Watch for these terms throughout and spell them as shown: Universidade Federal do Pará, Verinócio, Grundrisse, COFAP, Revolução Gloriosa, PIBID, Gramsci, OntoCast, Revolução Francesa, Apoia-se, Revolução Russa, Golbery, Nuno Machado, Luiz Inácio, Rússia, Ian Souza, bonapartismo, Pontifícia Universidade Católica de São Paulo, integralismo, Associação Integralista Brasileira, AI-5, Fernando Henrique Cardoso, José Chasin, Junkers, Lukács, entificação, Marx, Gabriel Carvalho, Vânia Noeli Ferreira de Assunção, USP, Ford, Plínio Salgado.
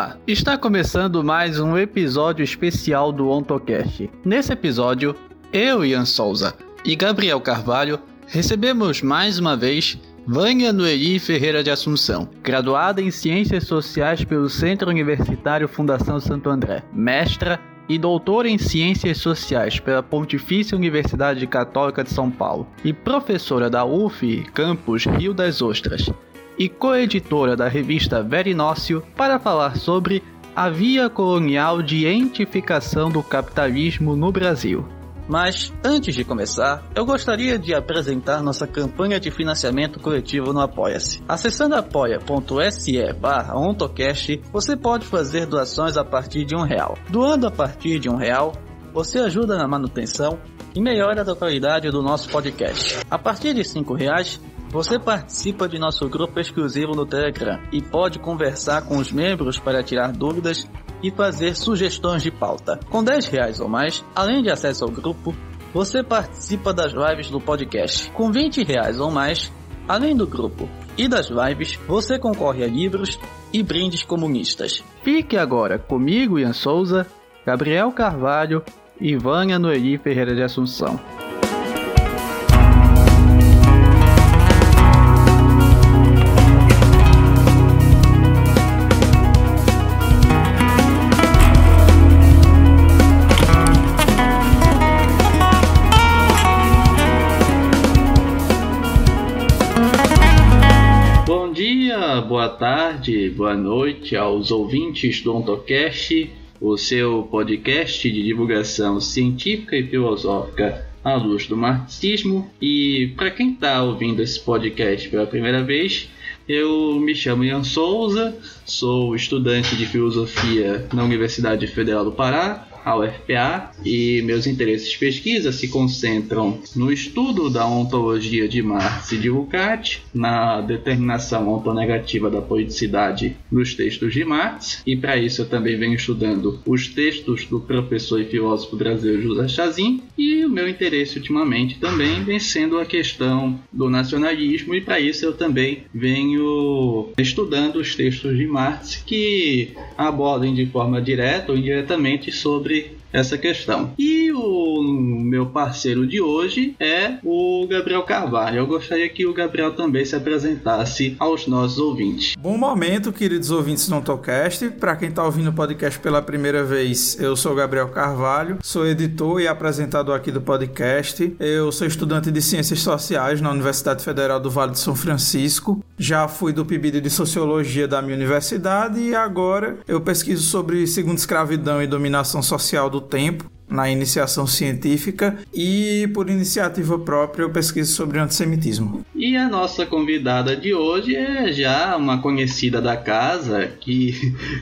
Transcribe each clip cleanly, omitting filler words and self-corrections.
Olá, está começando mais um episódio especial do OntoCast. Nesse episódio, eu, Ian Souza e Gabriel Carvalho recebemos mais uma vez Vânia Noeli Ferreira de Assunção, graduada em Ciências Sociais pelo Centro Universitário Fundação Santo André, mestra e doutora em Ciências Sociais pela Pontifícia Universidade Católica de São Paulo e professora da UFF Campus Rio das Ostras e coeditora da revista Verinócio, para falar sobre a via colonial de entificação do capitalismo no Brasil. Mas, antes de começar, eu gostaria de apresentar nossa campanha de financiamento coletivo no Apoia-se. Acessando apoia.se/OntoCast, você pode fazer doações a partir de R$1. Doando a partir de R$1, você ajuda na manutenção e melhora a qualidade do nosso podcast. A partir de R$5, você participa de nosso grupo exclusivo no Telegram e pode conversar com os membros para tirar dúvidas e fazer sugestões de pauta. Com R$10 ou mais, além de acesso ao grupo, você participa das lives do podcast. Com R$20 ou mais, além do grupo e das lives, você concorre a livros e brindes comunistas. Fique agora comigo, Ian Souza, Gabriel Carvalho e Vânia Noeli Ferreira de Assunção. Boa tarde, boa noite aos ouvintes do OntoCast, o seu podcast de divulgação científica e filosófica à luz do marxismo. E para quem está ouvindo esse podcast pela primeira vez, eu me chamo Ian Souza, sou estudante de filosofia na Universidade Federal do Pará, a UFPA, e meus interesses de pesquisa se concentram no estudo da ontologia de Marx e de Lukács, na determinação ontonegativa da politicidade nos textos de Marx, e para isso eu também venho estudando os textos do professor e filósofo brasileiro José Chasin, e o meu interesse ultimamente também vem sendo a questão do nacionalismo, e para isso eu também venho estudando os textos de Marx que abordem de forma direta ou indiretamente sobre essa questão. E o meu parceiro de hoje é o Gabriel Carvalho. Eu gostaria que o Gabriel também se apresentasse aos nossos ouvintes. Bom momento, queridos ouvintes do OntoCast. Para quem está ouvindo o podcast pela primeira vez, eu sou o Gabriel Carvalho, sou editor e apresentador aqui do podcast. Eu sou estudante de Ciências Sociais na Universidade Federal do Vale de São Francisco. Já fui do PIBID de Sociologia da minha universidade e agora eu pesquiso sobre segunda escravidão e dominação social do tempo na iniciação científica e, por iniciativa própria, eu pesquiso sobre antissemitismo. E a nossa convidada de hoje é já uma conhecida da casa, que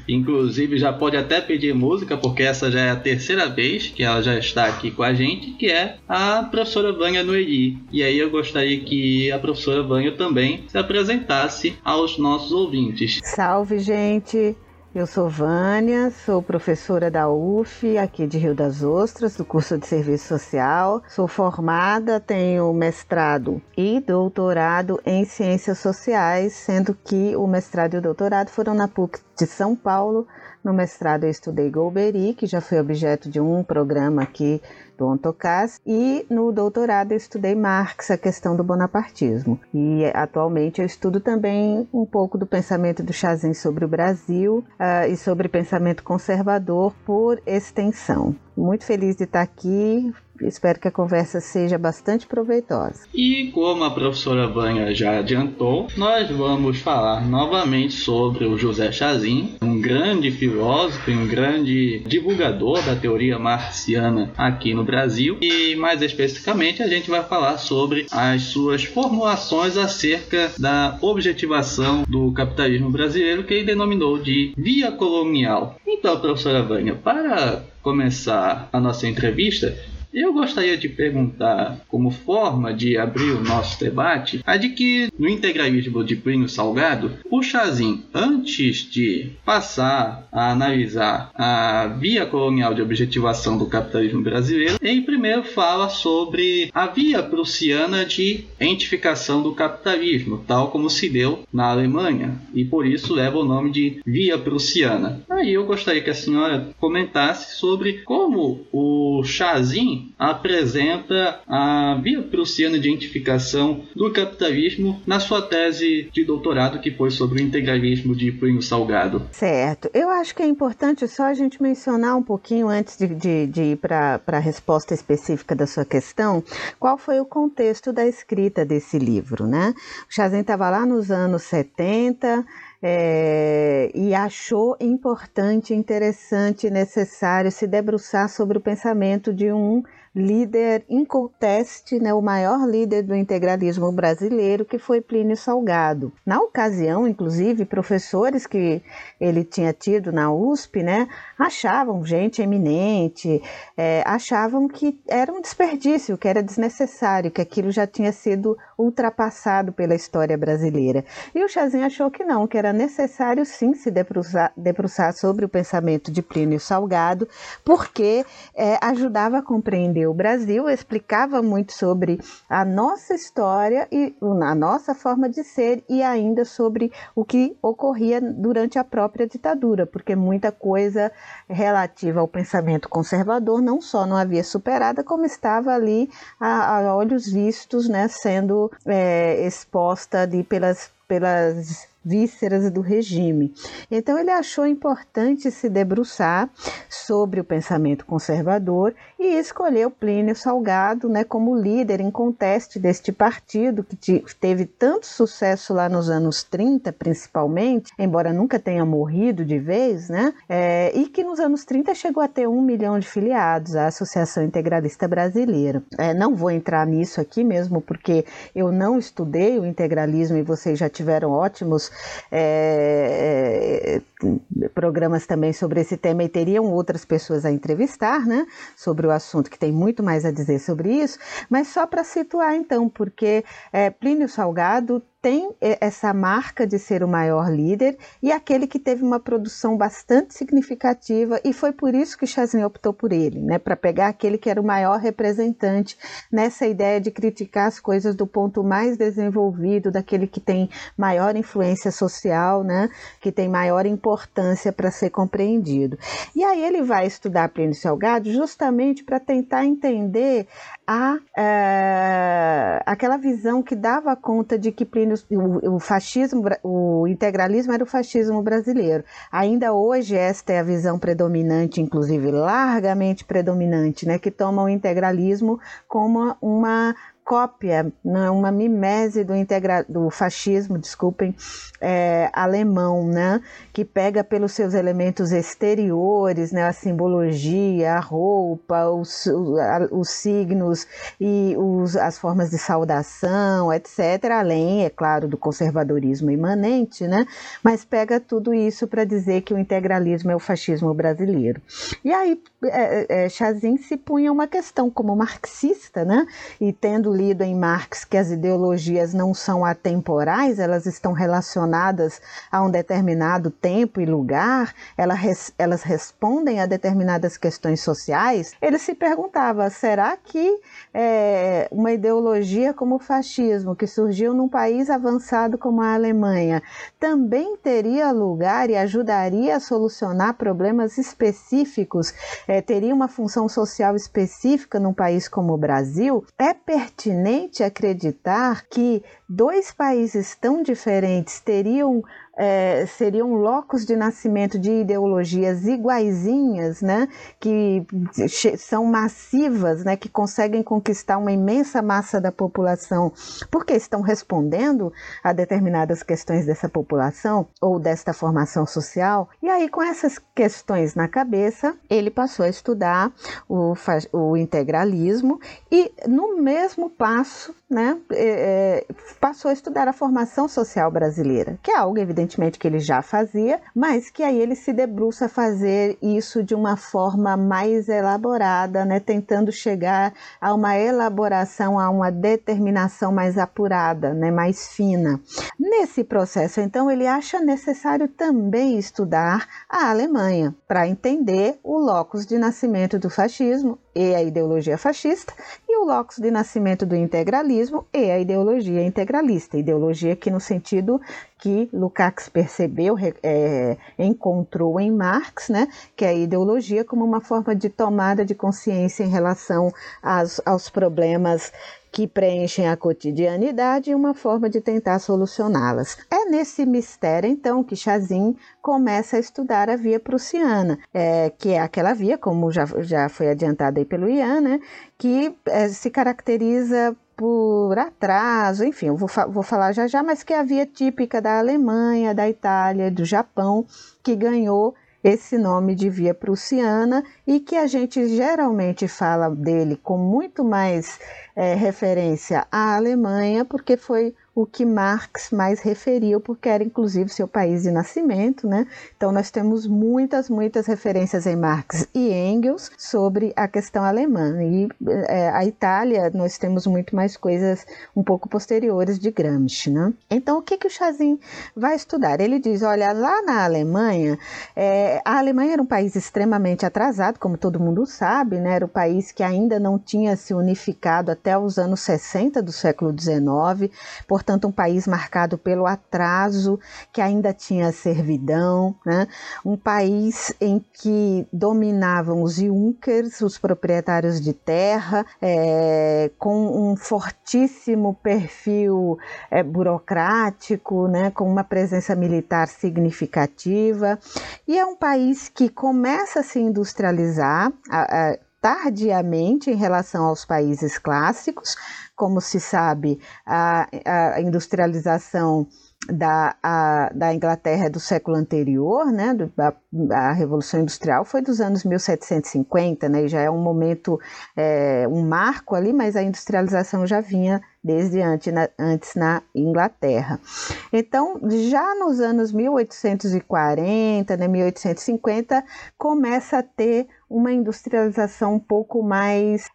inclusive já pode até pedir música, porque essa já é a terceira vez que ela já está aqui com a gente, que é a professora Vânia Noeli. E aí eu gostaria que a professora Vânia também se apresentasse aos nossos ouvintes. Salve, gente! Eu sou Vânia, sou professora da UFF, aqui de Rio das Ostras, do curso de Serviço Social. Sou formada, tenho mestrado e doutorado em Ciências Sociais, sendo que o mestrado e o doutorado foram na PUC de São Paulo. No mestrado eu estudei Golbery, que já foi objeto de um programa aqui do OntoCast, e no doutorado eu estudei Marx, a questão do bonapartismo. E atualmente eu estudo também um pouco do pensamento do Chasin sobre o Brasil e sobre pensamento conservador por extensão. Muito feliz de estar aqui, espero que a conversa seja bastante proveitosa. E como a professora Vânia já adiantou, nós vamos falar novamente sobre o José Chasin, um grande filósofo e um grande divulgador da teoria marxiana aqui no Brasil. E mais especificamente a gente vai falar sobre as suas formulações acerca da objetivação do capitalismo brasileiro, que ele denominou de via colonial. Então, professora Vânia, para começar a nossa entrevista, E eu gostaria de perguntar, como forma de abrir o nosso debate, a de que, no integralismo de Plínio Salgado, o Chasin, antes de passar a analisar a via colonial de objetivação do capitalismo brasileiro, ele primeiro fala sobre a via prussiana de entificação do capitalismo, tal como se deu na Alemanha, e por isso leva o nome de via prussiana. Aí eu gostaria que a senhora comentasse sobre como o Chasin apresenta a via prussiana de identificação do capitalismo na sua tese de doutorado, que foi sobre o integralismo de Plínio Salgado. Certo. Eu acho que é importante só a gente mencionar um pouquinho, antes de ir para a resposta específica da sua questão, qual foi o contexto da escrita desse livro, né? O Chasin estava lá nos anos 70... e achou importante, interessante, necessário se debruçar sobre o pensamento de um líder inconteste, né, o maior líder do integralismo brasileiro, que foi Plínio Salgado. Na ocasião, inclusive, professores que ele tinha tido na USP, né, achavam gente eminente, achavam que era um desperdício, que era desnecessário, que aquilo já tinha sido ultrapassado pela história brasileira. E o Chasin achou que não, que era necessário sim se debruçar sobre o pensamento de Plínio Salgado, porque ajudava a compreender o Brasil, explicava muito sobre a nossa história e a nossa forma de ser, e ainda sobre o que ocorria durante a própria ditadura, porque muita coisa relativa ao pensamento conservador não só não havia superada, como estava ali a olhos vistos, né, sendo exposta ali pelas vísceras do regime. Então ele achou importante se debruçar sobre o pensamento conservador e escolheu Plínio Salgado, né, como líder inconteste deste partido, que teve tanto sucesso lá nos anos 30, principalmente, embora nunca tenha morrido de vez, né, e que nos anos 30 chegou a ter 1 milhão de filiados, a Associação Integralista Brasileira. Não vou entrar nisso aqui mesmo, porque eu não estudei o integralismo e vocês já tiveram ótimos programas também sobre esse tema, e teriam outras pessoas a entrevistar, né, sobre o assunto, que tem muito mais a dizer sobre isso, mas só para situar então, porque Plínio Salgado tem essa marca de ser o maior líder e aquele que teve uma produção bastante significativa, e foi por isso que Chasin optou por ele, né, para pegar aquele que era o maior representante nessa ideia de criticar as coisas do ponto mais desenvolvido, daquele que tem maior influência social, né, que tem maior importância para ser compreendido. E aí ele vai estudar Plínio Salgado justamente para tentar entender aquela visão que dava conta de que Plínio o fascismo, o integralismo era o fascismo brasileiro. Ainda hoje esta é a visão predominante, inclusive largamente predominante, né, que toma o integralismo como uma cópia, uma mimese do fascismo, desculpem, alemão, né, que pega pelos seus elementos exteriores, né, a simbologia, a roupa, os signos e as formas de saudação, etc., além, é claro, do conservadorismo imanente, né, mas pega tudo isso para dizer que o integralismo é o fascismo brasileiro. E aí Chasin se punha uma questão como marxista, né, e tendo lido em Marx que as ideologias não são atemporais, elas estão relacionadas a um determinado tempo e lugar, elas respondem a determinadas questões sociais, ele se perguntava, será que uma ideologia como o fascismo, que surgiu num país avançado como a Alemanha, também teria lugar e ajudaria a solucionar problemas específicos, teria uma função social específica num país como o Brasil? É pertinente acreditar que dois países tão diferentes seriam locos de nascimento de ideologias iguaizinhas, né, que são massivas, né, que conseguem conquistar uma imensa massa da população, porque estão respondendo a determinadas questões dessa população ou desta formação social? E aí, com essas questões na cabeça, ele passou a estudar o integralismo e, no mesmo passo, né, passou a estudar a formação social brasileira, que é algo, evidentemente, que ele já fazia, mas que aí ele se debruça a fazer isso de uma forma mais elaborada, né, tentando chegar a uma elaboração, a uma determinação mais apurada, né, mais fina. Nesse processo, então, ele acha necessário também estudar a Alemanha, para entender o locus de nascimento do fascismo e a ideologia fascista, e o locus de nascimento do integralismo e a ideologia integralista, ideologia que, no sentido que Lukács percebeu, encontrou em Marx, né, que é a ideologia como uma forma de tomada de consciência em relação aos problemas que preenchem a cotidianidade e uma forma de tentar solucioná-las. É nesse mistério, então, que Chasin começa a estudar a via prussiana, que é aquela via, como já foi adiantado aí pelo Ian, né, que se caracteriza por atraso, enfim, eu vou falar já, mas que é a via típica da Alemanha, da Itália, do Japão, que ganhou esse nome de via prussiana e que a gente geralmente fala dele com muito mais referência à Alemanha, porque foi o que Marx mais referiu, porque era inclusive seu país de nascimento, né? Então nós temos muitas referências em Marx e Engels sobre a questão alemã. E a Itália, nós temos muito mais coisas um pouco posteriores de Gramsci, né? Então o que o Chasin vai estudar? Ele diz, olha, lá na Alemanha, a Alemanha era um país extremamente atrasado, como todo mundo sabe, né? Era um país que ainda não tinha se unificado até os anos 60 do século XIX, portanto, um país marcado pelo atraso, que ainda tinha servidão, né? Um país em que dominavam os Junkers, os proprietários de terra, com um fortíssimo perfil burocrático, né? Com uma presença militar significativa. E é um país que começa a se industrializar tardiamente em relação aos países clássicos. Como se sabe, a industrialização da Inglaterra é do século anterior, né? A Revolução Industrial foi dos anos 1750, né? E já é um momento, um marco ali, mas a industrialização já vinha desde antes na Inglaterra. Então, já nos anos 1840, né, 1850, começa a ter uma industrialização um pouco mais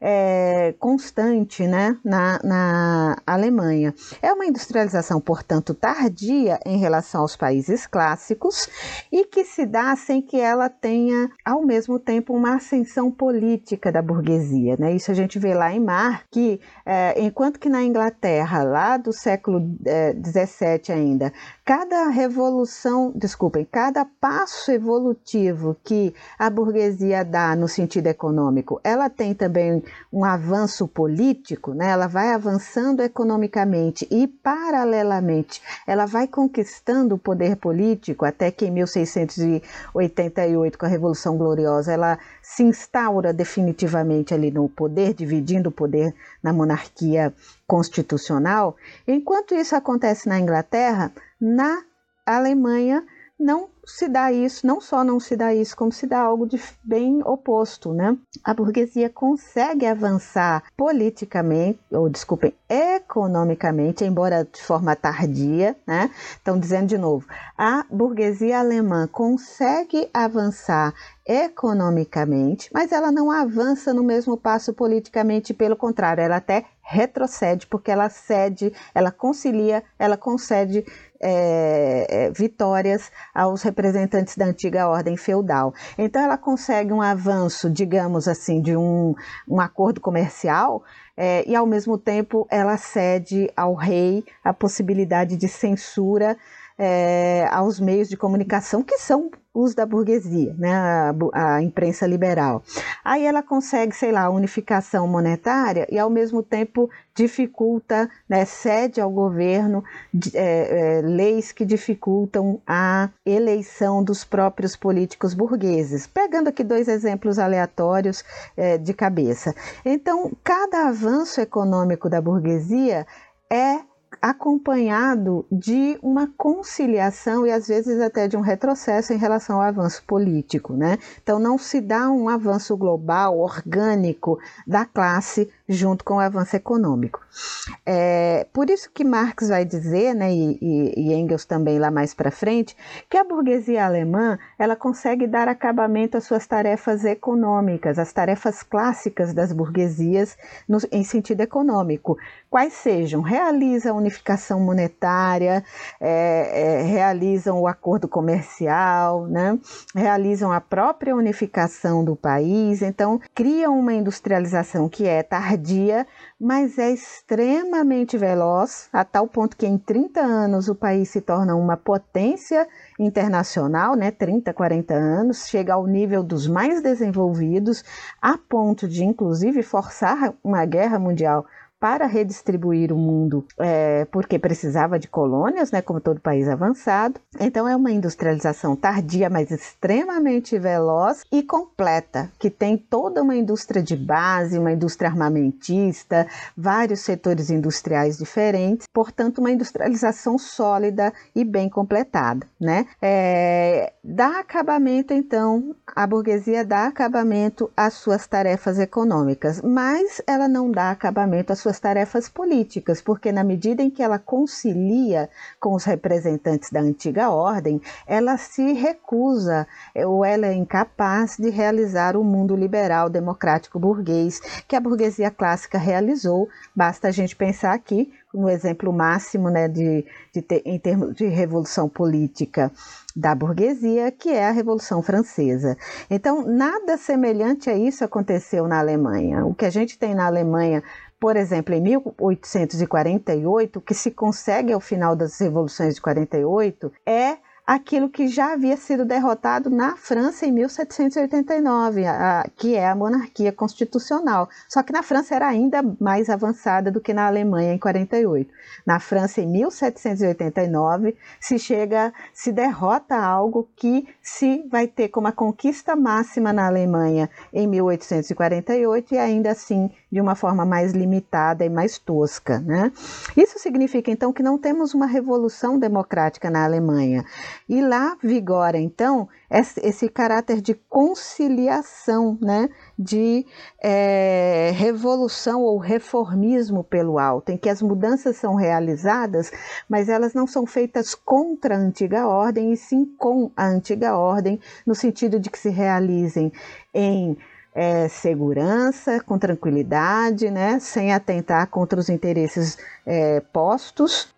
constante, né, na Alemanha. É uma industrialização, portanto, tardia em relação aos países clássicos e que se dá sem que ela tenha, ao mesmo tempo, uma ascensão política da burguesia, né? Isso a gente vê lá em Marx, que enquanto que na Inglaterra, lá do século XVII ainda, cada passo evolutivo que a burguesia dá no sentido econômico, ela tem também um avanço político, né? Ela vai avançando economicamente e, paralelamente, ela vai conquistando o poder político, até que em 1688, com a Revolução Gloriosa, ela se instaura definitivamente ali no poder, dividindo o poder na monarquia constitucional. Enquanto isso acontece na Inglaterra, na Alemanha não se dá isso, não só não se dá isso, como se dá algo de bem oposto, né? A burguesia consegue avançar economicamente, embora de forma tardia, né? Então, dizendo de novo, a burguesia alemã consegue avançar economicamente, mas ela não avança no mesmo passo politicamente, pelo contrário, ela até retrocede, porque ela cede, ela concilia, ela concede vitórias aos representantes da antiga ordem feudal. Então ela consegue um avanço, digamos assim, de um acordo comercial, e ao mesmo tempo ela cede ao rei a possibilidade de censura aos meios de comunicação, que são os da burguesia, né? A imprensa liberal. Aí ela consegue, sei lá, unificação monetária e, ao mesmo tempo, dificulta, né, cede ao governo leis que dificultam a eleição dos próprios políticos burgueses. Pegando aqui dois exemplos aleatórios de cabeça. Então, cada avanço econômico da burguesia é acompanhado de uma conciliação e às vezes até de um retrocesso em relação ao avanço político, né? Então não se dá um avanço global, orgânico da classe junto com o avanço econômico. Por isso que Marx vai dizer, né, e Engels também lá mais para frente, que a burguesia alemã ela consegue dar acabamento às suas tarefas econômicas, às tarefas clássicas das burguesias em sentido econômico, quais sejam: realiza a unificação monetária, realizam o acordo comercial, né, realizam a própria unificação do país, então criam uma industrialização que é tardia, mas é extremamente veloz, a tal ponto que em 30 anos o país se torna uma potência internacional, né, 30, 40 anos, chega ao nível dos mais desenvolvidos, a ponto de inclusive forçar uma guerra mundial para redistribuir o mundo, porque precisava de colônias, né, como todo país avançado. Então é uma industrialização tardia, mas extremamente veloz e completa, que tem toda uma indústria de base, uma indústria armamentista, vários setores industriais diferentes, portanto uma industrialização sólida e bem completada, né? Dá acabamento, então, a burguesia dá acabamento às suas tarefas econômicas, mas ela não dá acabamento às suas tarefas políticas, porque na medida em que ela concilia com os representantes da antiga ordem, ela se recusa ou ela é incapaz de realizar o mundo liberal, democrático, burguês, que a burguesia clássica realizou. Basta a gente pensar aqui no exemplo máximo, né, em termos de revolução política da burguesia, que é a Revolução Francesa. Então, nada semelhante a isso aconteceu na Alemanha. O que a gente tem na Alemanha, por exemplo, em 1848, o que se consegue ao final das revoluções de 48 é aquilo que já havia sido derrotado na França em 1789, que é a monarquia constitucional. Só que na França era ainda mais avançada do que na Alemanha em 48. Na França, em 1789, se derrota algo que se vai ter como a conquista máxima na Alemanha em 1848 e ainda assim de uma forma mais limitada e mais tosca, né? Isso significa, então, que não temos uma revolução democrática na Alemanha. E lá vigora, então, esse caráter de conciliação, né, de revolução ou reformismo pelo alto, em que as mudanças são realizadas, mas elas não são feitas contra a antiga ordem, e sim com a antiga ordem, no sentido de que se realizem em segurança, com tranquilidade, né, sem atentar contra os interesses postos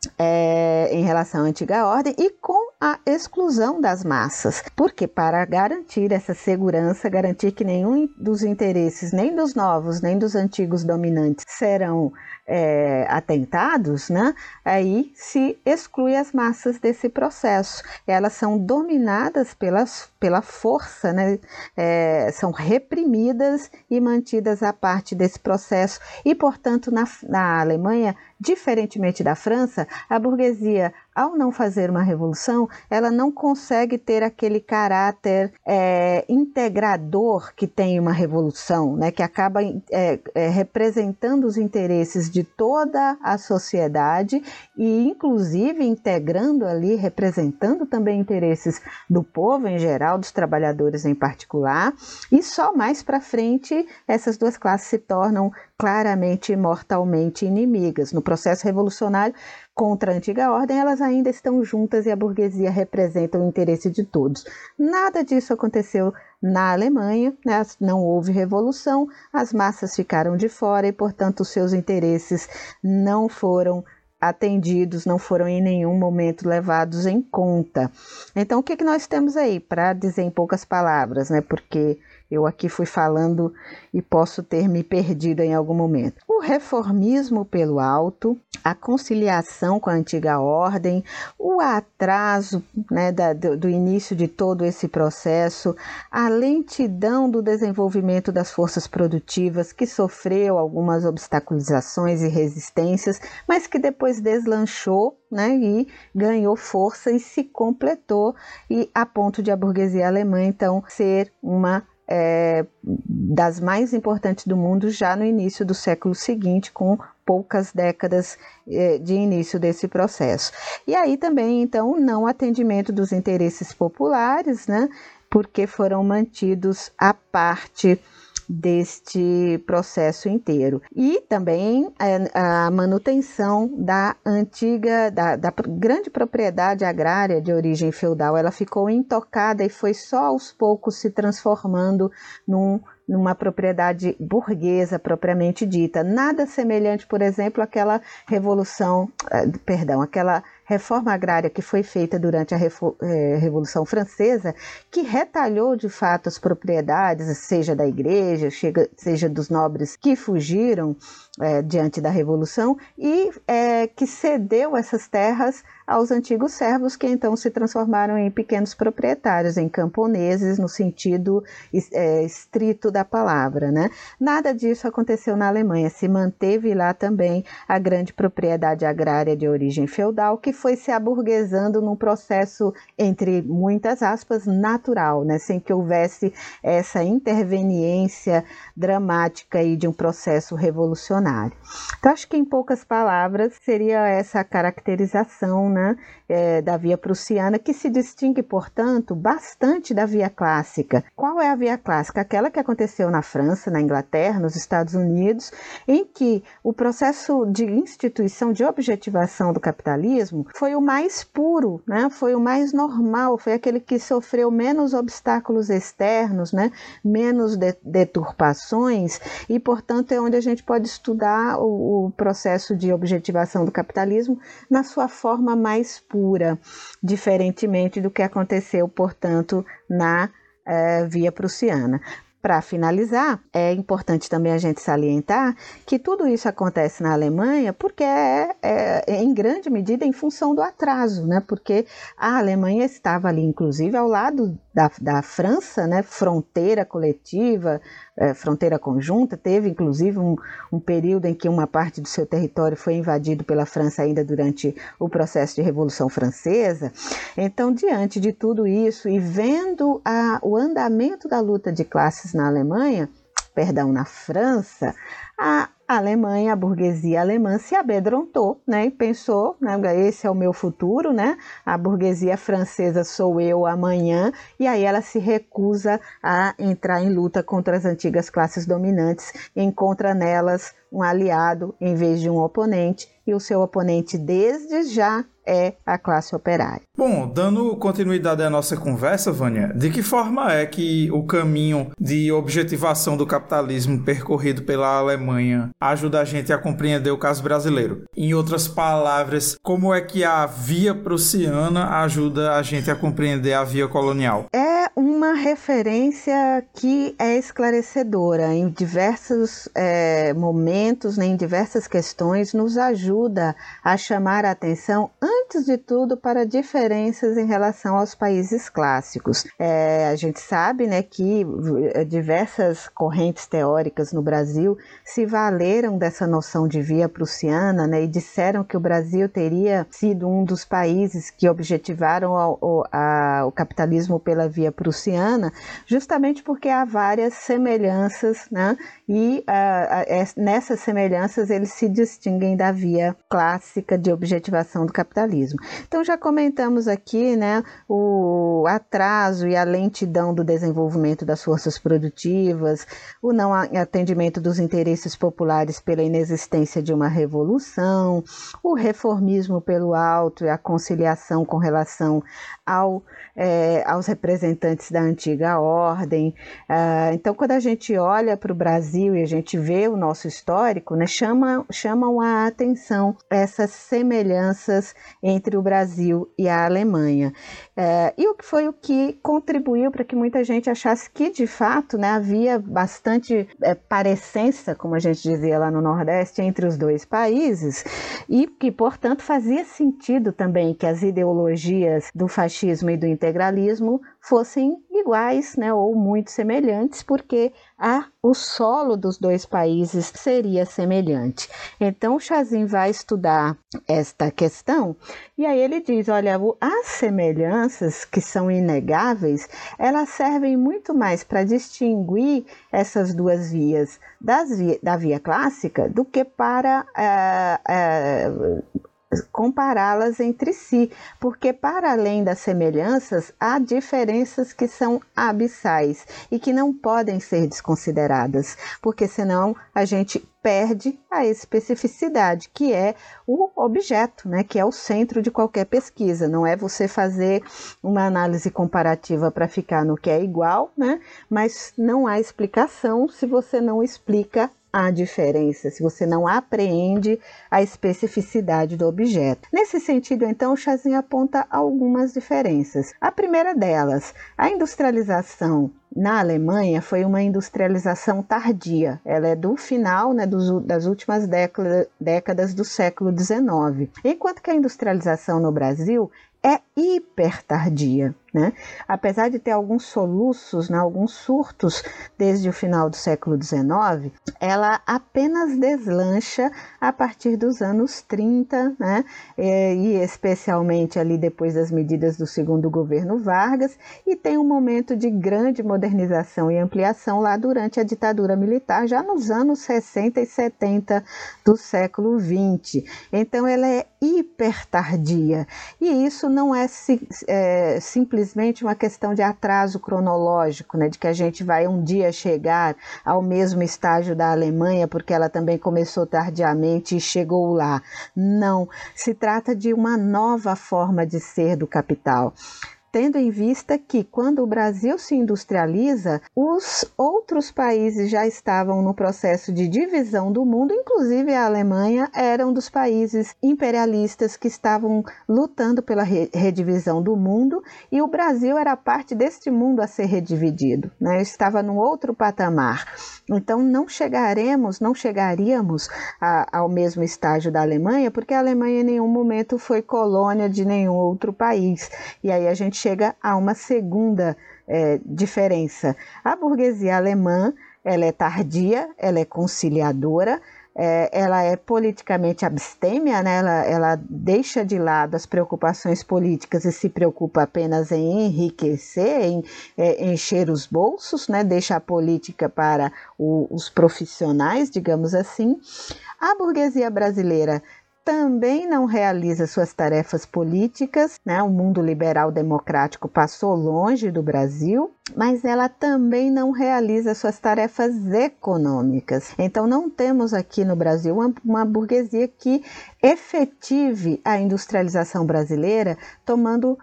em relação à antiga ordem e com a exclusão das massas. Porque para garantir essa segurança, garantir que nenhum dos interesses, nem dos novos, nem dos antigos dominantes serão atentados, né, aí se exclui as massas desse processo. Elas são dominadas pela força, né, são reprimidas e mantidas à parte desse processo. E, portanto, na Alemanha, diferentemente da França, a burguesia, ao não fazer uma revolução, ela não consegue ter aquele caráter integrador que tem uma revolução, né, que acaba representando os interesses de toda a sociedade e, inclusive, integrando ali, representando também interesses do povo em geral, dos trabalhadores em particular. E só mais para frente, essas duas classes se tornam claramente e mortalmente inimigas. No processo revolucionário contra a antiga ordem, elas ainda estão juntas e a burguesia representa o interesse de todos. Nada disso aconteceu na Alemanha, né? Não houve revolução, as massas ficaram de fora e, portanto, os seus interesses não foram atendidos, não foram em nenhum momento levados em conta. Então, o que nós temos aí, para dizer em poucas palavras, né? Porque eu aqui fui falando e posso ter me perdido em algum momento. O reformismo pelo alto, a conciliação com a antiga ordem, o atraso, né, do início de todo esse processo, a lentidão do desenvolvimento das forças produtivas, que sofreu algumas obstaculizações e resistências, mas que depois deslanchou, né, e ganhou força e se completou, e a ponto de a burguesia alemã, então, ser uma das mais importantes do mundo já no início do século seguinte, com poucas décadas de início desse processo. E aí também, então, o não atendimento dos interesses populares, né, porque foram mantidos à parte deste processo inteiro. E também a manutenção da antiga, da grande propriedade agrária de origem feudal. Ela ficou intocada e foi só aos poucos se transformando numa propriedade burguesa propriamente dita. Nada semelhante, por exemplo, àquela aquela reforma agrária que foi feita durante a Revolução Francesa, que retalhou de fato as propriedades, seja da igreja, seja dos nobres que fugiram diante da Revolução, e que cedeu essas terras aos antigos servos, que então se transformaram em pequenos proprietários, em camponeses, no sentido estrito da palavra, né? Nada disso aconteceu na Alemanha, se manteve lá também a grande propriedade agrária de origem feudal, que foi se aburguesando num processo, entre muitas aspas, natural, né? Sem que houvesse essa interveniência dramática aí de um processo revolucionário. Então, acho que em poucas palavras seria essa caracterização, né, da via prussiana, que se distingue, portanto, bastante da via clássica. Qual é a via clássica? Aquela que aconteceu na França, na Inglaterra, nos Estados Unidos, em que o processo de instituição, de objetivação do capitalismo foi o mais puro, né? Foi o mais normal, foi aquele que sofreu menos obstáculos externos, né? Menos deturpações, e, portanto, é onde a gente pode estudar o processo de objetivação do capitalismo na sua forma mais pura, diferentemente do que aconteceu, portanto, na via prussiana. Para finalizar, é importante também a gente salientar que tudo isso acontece na Alemanha porque é em grande medida em função do atraso, né? Porque a Alemanha estava ali, inclusive, ao lado da França, né? Fronteira coletiva, fronteira conjunta. Teve, inclusive, um período em que uma parte do seu território foi invadido pela França ainda durante o processo de Revolução Francesa. Então, diante de tudo isso e vendo o andamento da luta de classes na França, a Alemanha, a burguesia alemã se abedrontou, né, e pensou, né, esse é o meu futuro, né, a burguesia francesa sou eu amanhã, e aí ela se recusa a entrar em luta contra as antigas classes dominantes, encontra nelas um aliado em vez de um oponente, e o seu oponente desde já é a classe operária. Bom, dando continuidade à nossa conversa, Vânia, de que forma é que o caminho de objetivação do capitalismo percorrido pela Alemanha ajuda a gente a compreender o caso brasileiro? Em outras palavras, como é que a via prussiana ajuda a gente a compreender a via colonial? É uma referência que é esclarecedora em diversos momentos, né, em diversas questões, nos ajuda a chamar a atenção, antes de tudo, para diferenças em relação aos países clássicos. A gente sabe, né, que diversas correntes teóricas no Brasil se valeram dessa noção de via prussiana, né, e disseram que o Brasil teria sido um dos países que objetivaram o capitalismo pela via prussiana, justamente porque há várias semelhanças, né, e nessas semelhanças eles se distinguem da via clássica de objetivação do capitalismo. Então, já comentamos aqui, né, o atraso e a lentidão do desenvolvimento das forças produtivas, o não atendimento dos interesses populares pela inexistência de uma revolução, o reformismo pelo alto e a conciliação com relação aos representantes da antiga ordem. Então, quando a gente olha para o Brasil e a gente vê o nosso histórico, né, chamam a atenção essas semelhanças entre o Brasil e a Alemanha. E o que foi o que contribuiu para que muita gente achasse que, de fato, né, havia bastante parecência, como a gente dizia lá no Nordeste, entre os dois países, e que, portanto, fazia sentido também que as ideologias do fascismo e do integralismo fossem iguais, né, ou muito semelhantes, porque o solo dos dois países seria semelhante. Então, o Chasin vai estudar esta questão, e aí ele diz, olha, as semelhanças, que são inegáveis, elas servem muito mais para distinguir essas duas vias da via clássica do que para compará-las entre si, porque para além das semelhanças, há diferenças que são abissais e que não podem ser desconsideradas, porque senão a gente perde a especificidade, que é o objeto, né, que é o centro de qualquer pesquisa. Não é você fazer uma análise comparativa para ficar no que é igual, né, mas não há explicação se você não explica a diferença, se você não apreende a especificidade do objeto. Nesse sentido, então, o Chasin aponta algumas diferenças. A primeira delas, a industrialização na Alemanha foi uma industrialização tardia. Ela é do final, né, das últimas décadas do século XIX. Enquanto que a industrialização no Brasil é hipertardia, né? Apesar de ter alguns soluços, né, alguns surtos desde o final do século XIX, ela apenas deslancha a partir dos anos 30, né, e especialmente ali depois das medidas do segundo governo Vargas, e tem um momento de grande modernização e ampliação lá durante a ditadura militar, já nos anos 60 e 70 do século XX. Então ela é hipertardia, e isso não é simplesmente uma questão de atraso cronológico, né, de que a gente vai um dia chegar ao mesmo estágio da Alemanha porque ela também começou tardiamente e chegou lá. Não, se trata de uma nova forma de ser do capital, tendo em vista que quando o Brasil se industrializa, os outros países já estavam no processo de divisão do mundo, inclusive a Alemanha era um dos países imperialistas que estavam lutando pela redivisão do mundo, e o Brasil era parte deste mundo a ser redividido, né? Estava num outro patamar. Então não chegaríamos ao mesmo estágio da Alemanha, porque a Alemanha em nenhum momento foi colônia de nenhum outro país. E aí a gente chega a uma segunda diferença. A burguesia alemã, ela é tardia, ela é conciliadora, ela é politicamente abstêmia, né? Ela deixa de lado as preocupações políticas e se preocupa apenas em enriquecer, em encher os bolsos, né? Deixa a política para os profissionais, digamos assim. A burguesia brasileira também não realiza suas tarefas políticas, né? O mundo liberal democrático passou longe do Brasil, mas ela também não realiza suas tarefas econômicas. Então não temos aqui no Brasil uma burguesia que efetive a industrialização brasileira, tomando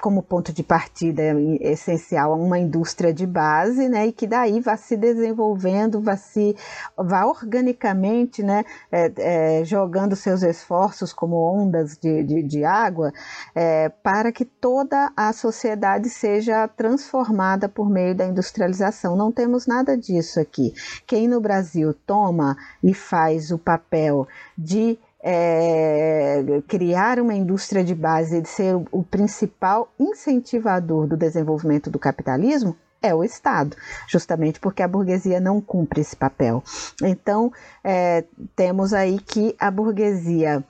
como ponto de partida essencial uma indústria de base, né, e que daí vá se desenvolvendo, vá organicamente, né, jogando seus esforços como ondas de água, para que toda a sociedade seja transformada por meio da industrialização. Não temos nada disso aqui. Quem no Brasil toma e faz o papel de criar uma indústria de base e de ser o principal incentivador do desenvolvimento do capitalismo é o Estado, justamente porque a burguesia não cumpre esse papel. Então, temos aí que a burguesia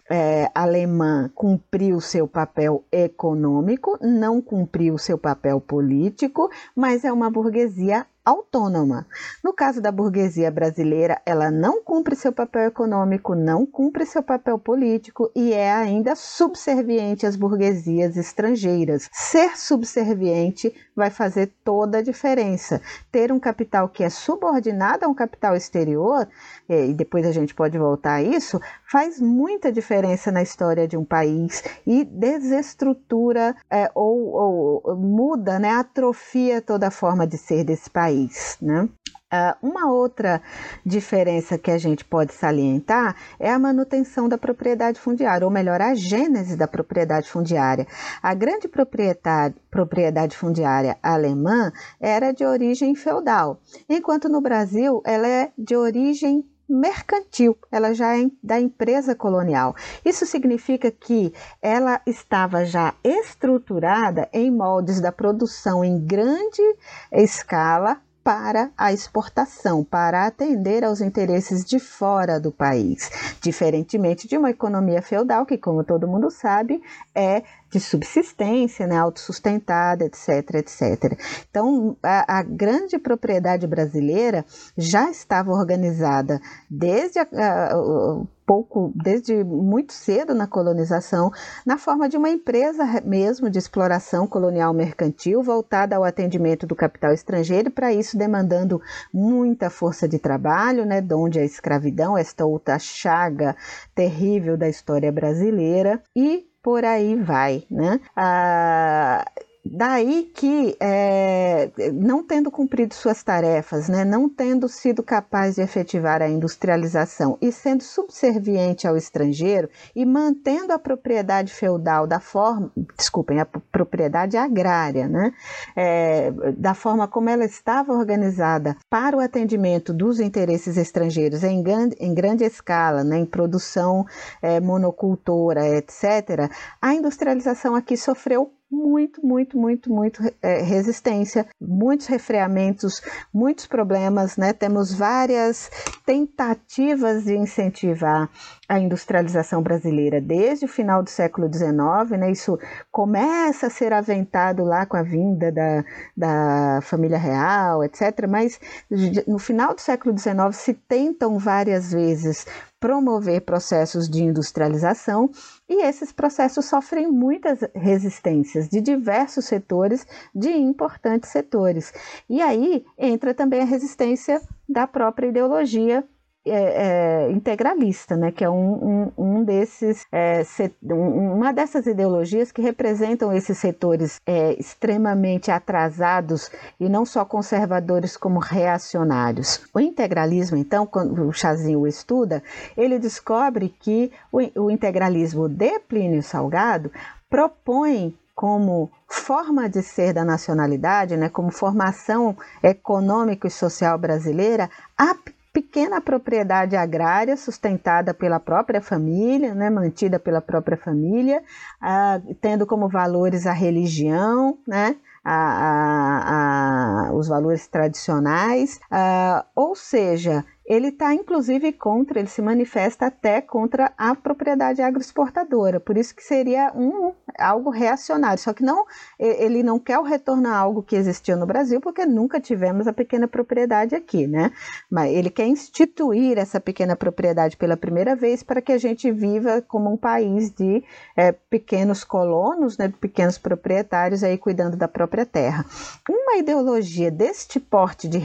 alemã cumpriu seu papel econômico, não cumpriu seu papel político, mas é uma burguesia autônoma. No caso da burguesia brasileira, ela não cumpre seu papel econômico, não cumpre seu papel político e é ainda subserviente às burguesias estrangeiras. Ser subserviente vai fazer toda a diferença. Ter um capital que é subordinado a um capital exterior, e depois a gente pode voltar a isso, faz muita diferença na história de um país e desestrutura ou muda, né, atrofia toda a forma de ser desse país. Né? Uma outra diferença que a gente pode salientar é a manutenção da propriedade fundiária, ou melhor, a gênese da propriedade fundiária. A grande propriedade fundiária alemã era de origem feudal, enquanto no Brasil ela é de origem mercantil, ela já é da empresa colonial. Isso significa que ela estava já estruturada em moldes da produção em grande escala para a exportação, para atender aos interesses de fora do país, diferentemente de uma economia feudal que, como todo mundo sabe, é de subsistência, né, autossustentada, etc, etc. Então, a grande propriedade brasileira já estava organizada desde o pouco, desde muito cedo na colonização, na forma de uma empresa mesmo de exploração colonial mercantil voltada ao atendimento do capital estrangeiro, para isso demandando muita força de trabalho, né, de onde a escravidão, esta outra chaga terrível da história brasileira, e por aí vai, né? Daí que, não tendo cumprido suas tarefas, né, não tendo sido capaz de efetivar a industrialização e sendo subserviente ao estrangeiro e mantendo a propriedade feudal da forma, a propriedade agrária, né, da forma como ela estava organizada para o atendimento dos interesses estrangeiros em grande escala, né, em produção monocultora, etc., a industrialização aqui sofreu muito resistência, muitos refreamentos, muitos problemas, né? Temos várias tentativas de incentivar a industrialização brasileira desde o final do século XIX, né? Isso começa a ser aventado lá com a vinda da família real, etc., mas no final do século XIX se tentam várias vezes promover processos de industrialização, e esses processos sofrem muitas resistências de diversos setores, de importantes setores. E aí entra também a resistência da própria ideologia integralista, né, que é uma dessas ideologias que representam esses setores extremamente atrasados, e não só conservadores como reacionários. O integralismo, então, quando o Chasin o estuda, ele descobre que o integralismo de Plínio Salgado propõe como forma de ser da nacionalidade, né, como formação econômica e social brasileira, a pequena propriedade agrária sustentada pela própria família, né, mantida pela própria família, tendo como valores a religião, né, os valores tradicionais, ou seja, ele está inclusive contra, ele se manifesta até contra a propriedade agroexportadora, por isso que seria algo reacionário, só que não, ele não quer o retorno a algo que existiu no Brasil, porque nunca tivemos a pequena propriedade aqui, né? Mas ele quer instituir essa pequena propriedade pela primeira vez para que a gente viva como um país de pequenos colonos, né, de pequenos proprietários aí cuidando da própria terra. Uma ideologia deste porte de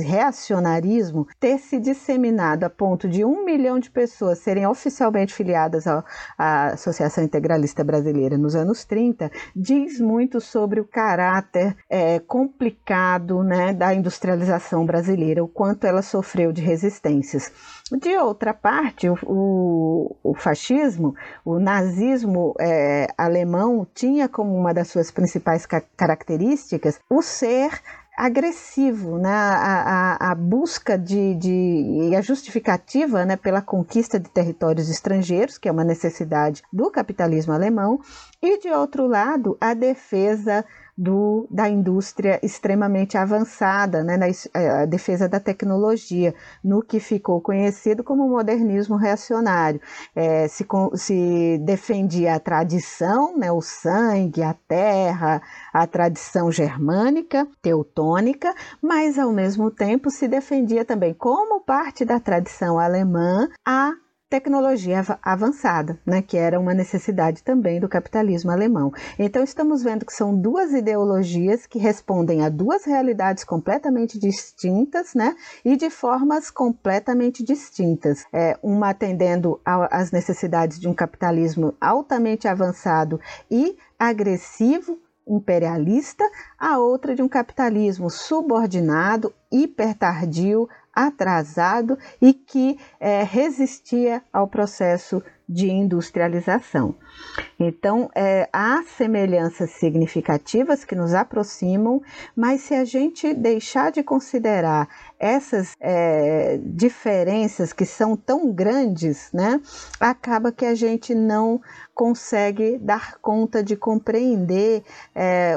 reacionarismo ter se disseminado a ponto de 1 milhão de pessoas serem oficialmente filiadas à Associação Integralista Brasileira nos anos 30, diz muito sobre o caráter complicado, né, da industrialização brasileira, o quanto ela sofreu de resistências. De outra parte, o fascismo, o nazismo alemão tinha como uma das suas principais características o ser agressivo, né? A busca e a justificativa, né, pela conquista de territórios estrangeiros, que é uma necessidade do capitalismo alemão, e de outro lado a defesa da indústria extremamente avançada, né, a defesa da tecnologia, no que ficou conhecido como modernismo reacionário. Se defendia a tradição, né, o sangue, a terra, a tradição germânica, teutônica, mas ao mesmo tempo se defendia também, como parte da tradição alemã, a tecnologia avançada, né, que era uma necessidade também do capitalismo alemão. Então estamos vendo que são duas ideologias que respondem a duas realidades completamente distintas, né, e de formas completamente distintas. Uma atendendo às necessidades de um capitalismo altamente avançado e agressivo, imperialista, a outra de um capitalismo subordinado, hipertardio, atrasado e que resistia ao processo de industrialização. Então, há semelhanças significativas que nos aproximam, mas se a gente deixar de considerar essas diferenças que são tão grandes, né, acaba que a gente não consegue dar conta de compreender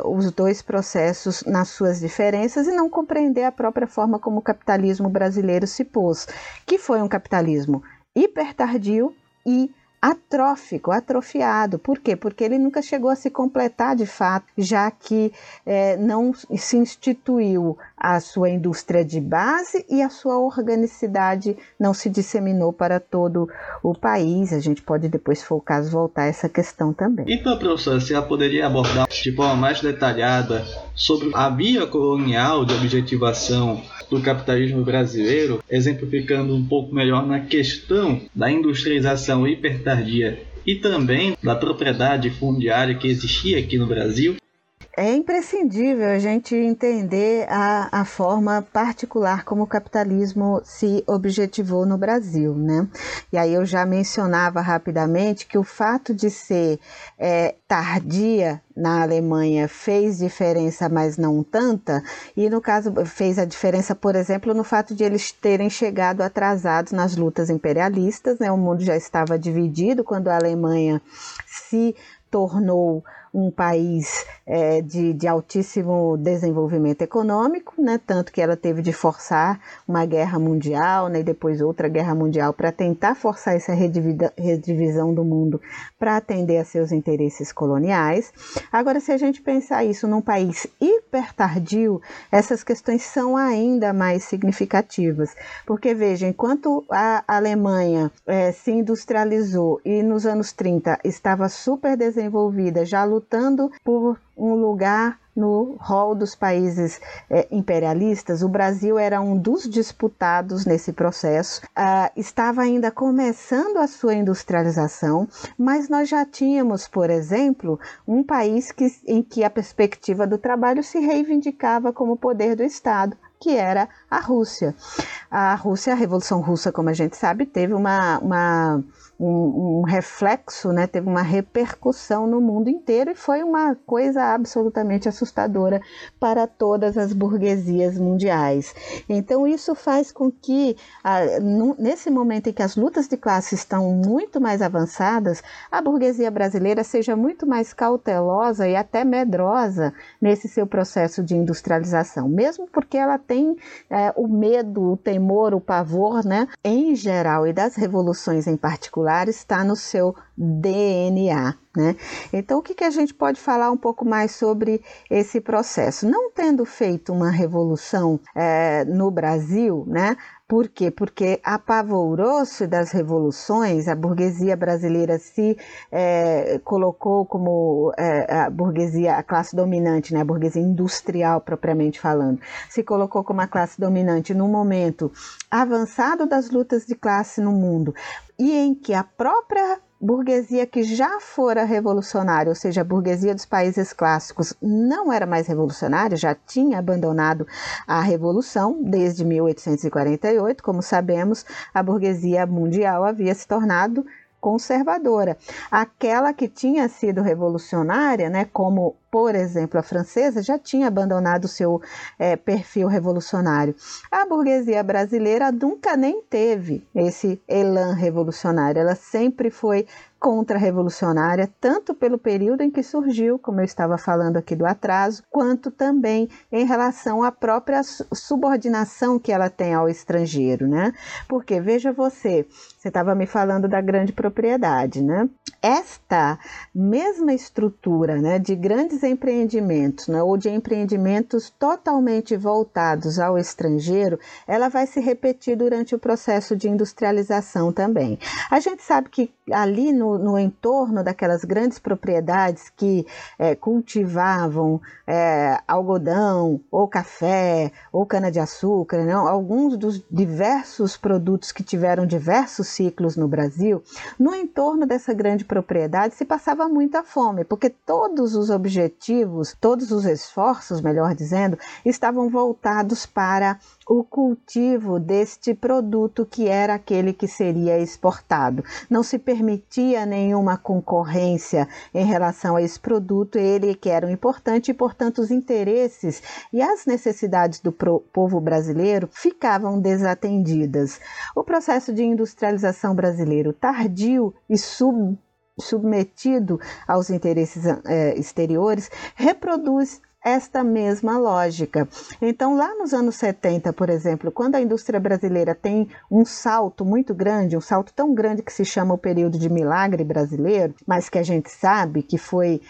os dois processos nas suas diferenças e não compreender a própria forma como o capitalismo brasileiro se pôs, que foi um capitalismo hipertardio e atrófico, atrofiado. Por quê? Porque ele nunca chegou a se completar de fato, já que não se instituiu a sua indústria de base e a sua organicidade não se disseminou para todo o país. A gente pode depois, se for o caso, voltar a essa questão também. Então, professora, você poderia abordar de forma mais detalhada sobre a via colonial de objetivação do capitalismo brasileiro, exemplificando um pouco melhor na questão da industrialização hipertardia e também da propriedade fundiária que existia aqui no Brasil? É imprescindível a gente entender a forma particular como o capitalismo se objetivou no Brasil, né? E aí eu já mencionava rapidamente que o fato de ser tardia na Alemanha fez diferença, mas não tanta, e no caso fez a diferença, por exemplo, no fato de eles terem chegado atrasados nas lutas imperialistas, né? O mundo já estava dividido quando a Alemanha se tornou um país de altíssimo desenvolvimento econômico, né? Tanto que ela teve de forçar uma guerra mundial, né? E depois outra guerra mundial para tentar forçar essa redivisão do mundo para atender a seus interesses coloniais. Agora, se a gente pensar isso num país hipertardio, essas questões são ainda mais significativas, porque veja, enquanto a Alemanha se industrializou e nos anos 30 estava super desenvolvida, já lutando por um lugar no rol dos países imperialistas, o Brasil era um dos disputados nesse processo, estava ainda começando a sua industrialização, mas nós já tínhamos, por exemplo, um país em que a perspectiva do trabalho se reivindicava como poder do Estado, que era a Rússia. A Rússia, a Revolução Russa, como a gente sabe, teve um reflexo, né? Teve uma repercussão no mundo inteiro e foi uma coisa absolutamente assustadora para todas as burguesias mundiais. Então isso faz com que, nesse momento em que as lutas de classe estão muito mais avançadas, a burguesia brasileira seja muito mais cautelosa e até medrosa nesse seu processo de industrialização, mesmo porque ela tem o medo, o temor, o pavor, né? Em geral, e das revoluções em particular, está no seu DNA, né? Então, o que a gente pode falar um pouco mais sobre esse processo? Não tendo feito uma revolução no Brasil, né? Por quê? Porque apavorou-se das revoluções, a burguesia brasileira se colocou como a burguesia, a classe dominante, né? A burguesia industrial propriamente falando, se colocou como a classe dominante num momento avançado das lutas de classe no mundo e em que a própria burguesia que já fora revolucionária, ou seja, a burguesia dos países clássicos, não era mais revolucionária, já tinha abandonado a revolução desde 1848, como sabemos, a burguesia mundial havia se tornado conservadora. Aquela que tinha sido revolucionária, né, como por exemplo a francesa, já tinha abandonado o seu perfil revolucionário. A burguesia brasileira nunca nem teve esse elan revolucionário, ela sempre foi contra-revolucionária, tanto pelo período em que surgiu, como eu estava falando aqui do atraso, quanto também em relação à própria subordinação que ela tem ao estrangeiro, né? Porque, veja você estava me falando da grande propriedade, né? Esta mesma estrutura, né, de grandes empreendimentos, né, ou de empreendimentos totalmente voltados ao estrangeiro, ela vai se repetir durante o processo de industrialização também. A gente sabe que ali no entorno daquelas grandes propriedades que cultivavam algodão, ou café, ou cana-de-açúcar, né, alguns dos diversos produtos que tiveram diversos ciclos no Brasil, no entorno dessa grande propriedade se passava muita fome, porque todos os objetivos, todos os esforços, melhor dizendo, estavam voltados para o cultivo deste produto que era aquele que seria exportado. Não se permitia nenhuma concorrência em relação a esse produto, ele que era o importante, e portanto os interesses e as necessidades do povo brasileiro ficavam desatendidas. O processo de industrialização brasileiro tardio e submetido aos interesses exteriores reproduz esta mesma lógica. Então, lá nos anos 70, por exemplo, quando a indústria brasileira tem um salto muito grande, um salto tão grande que se chama o período de milagre brasileiro, mas que a gente sabe que foi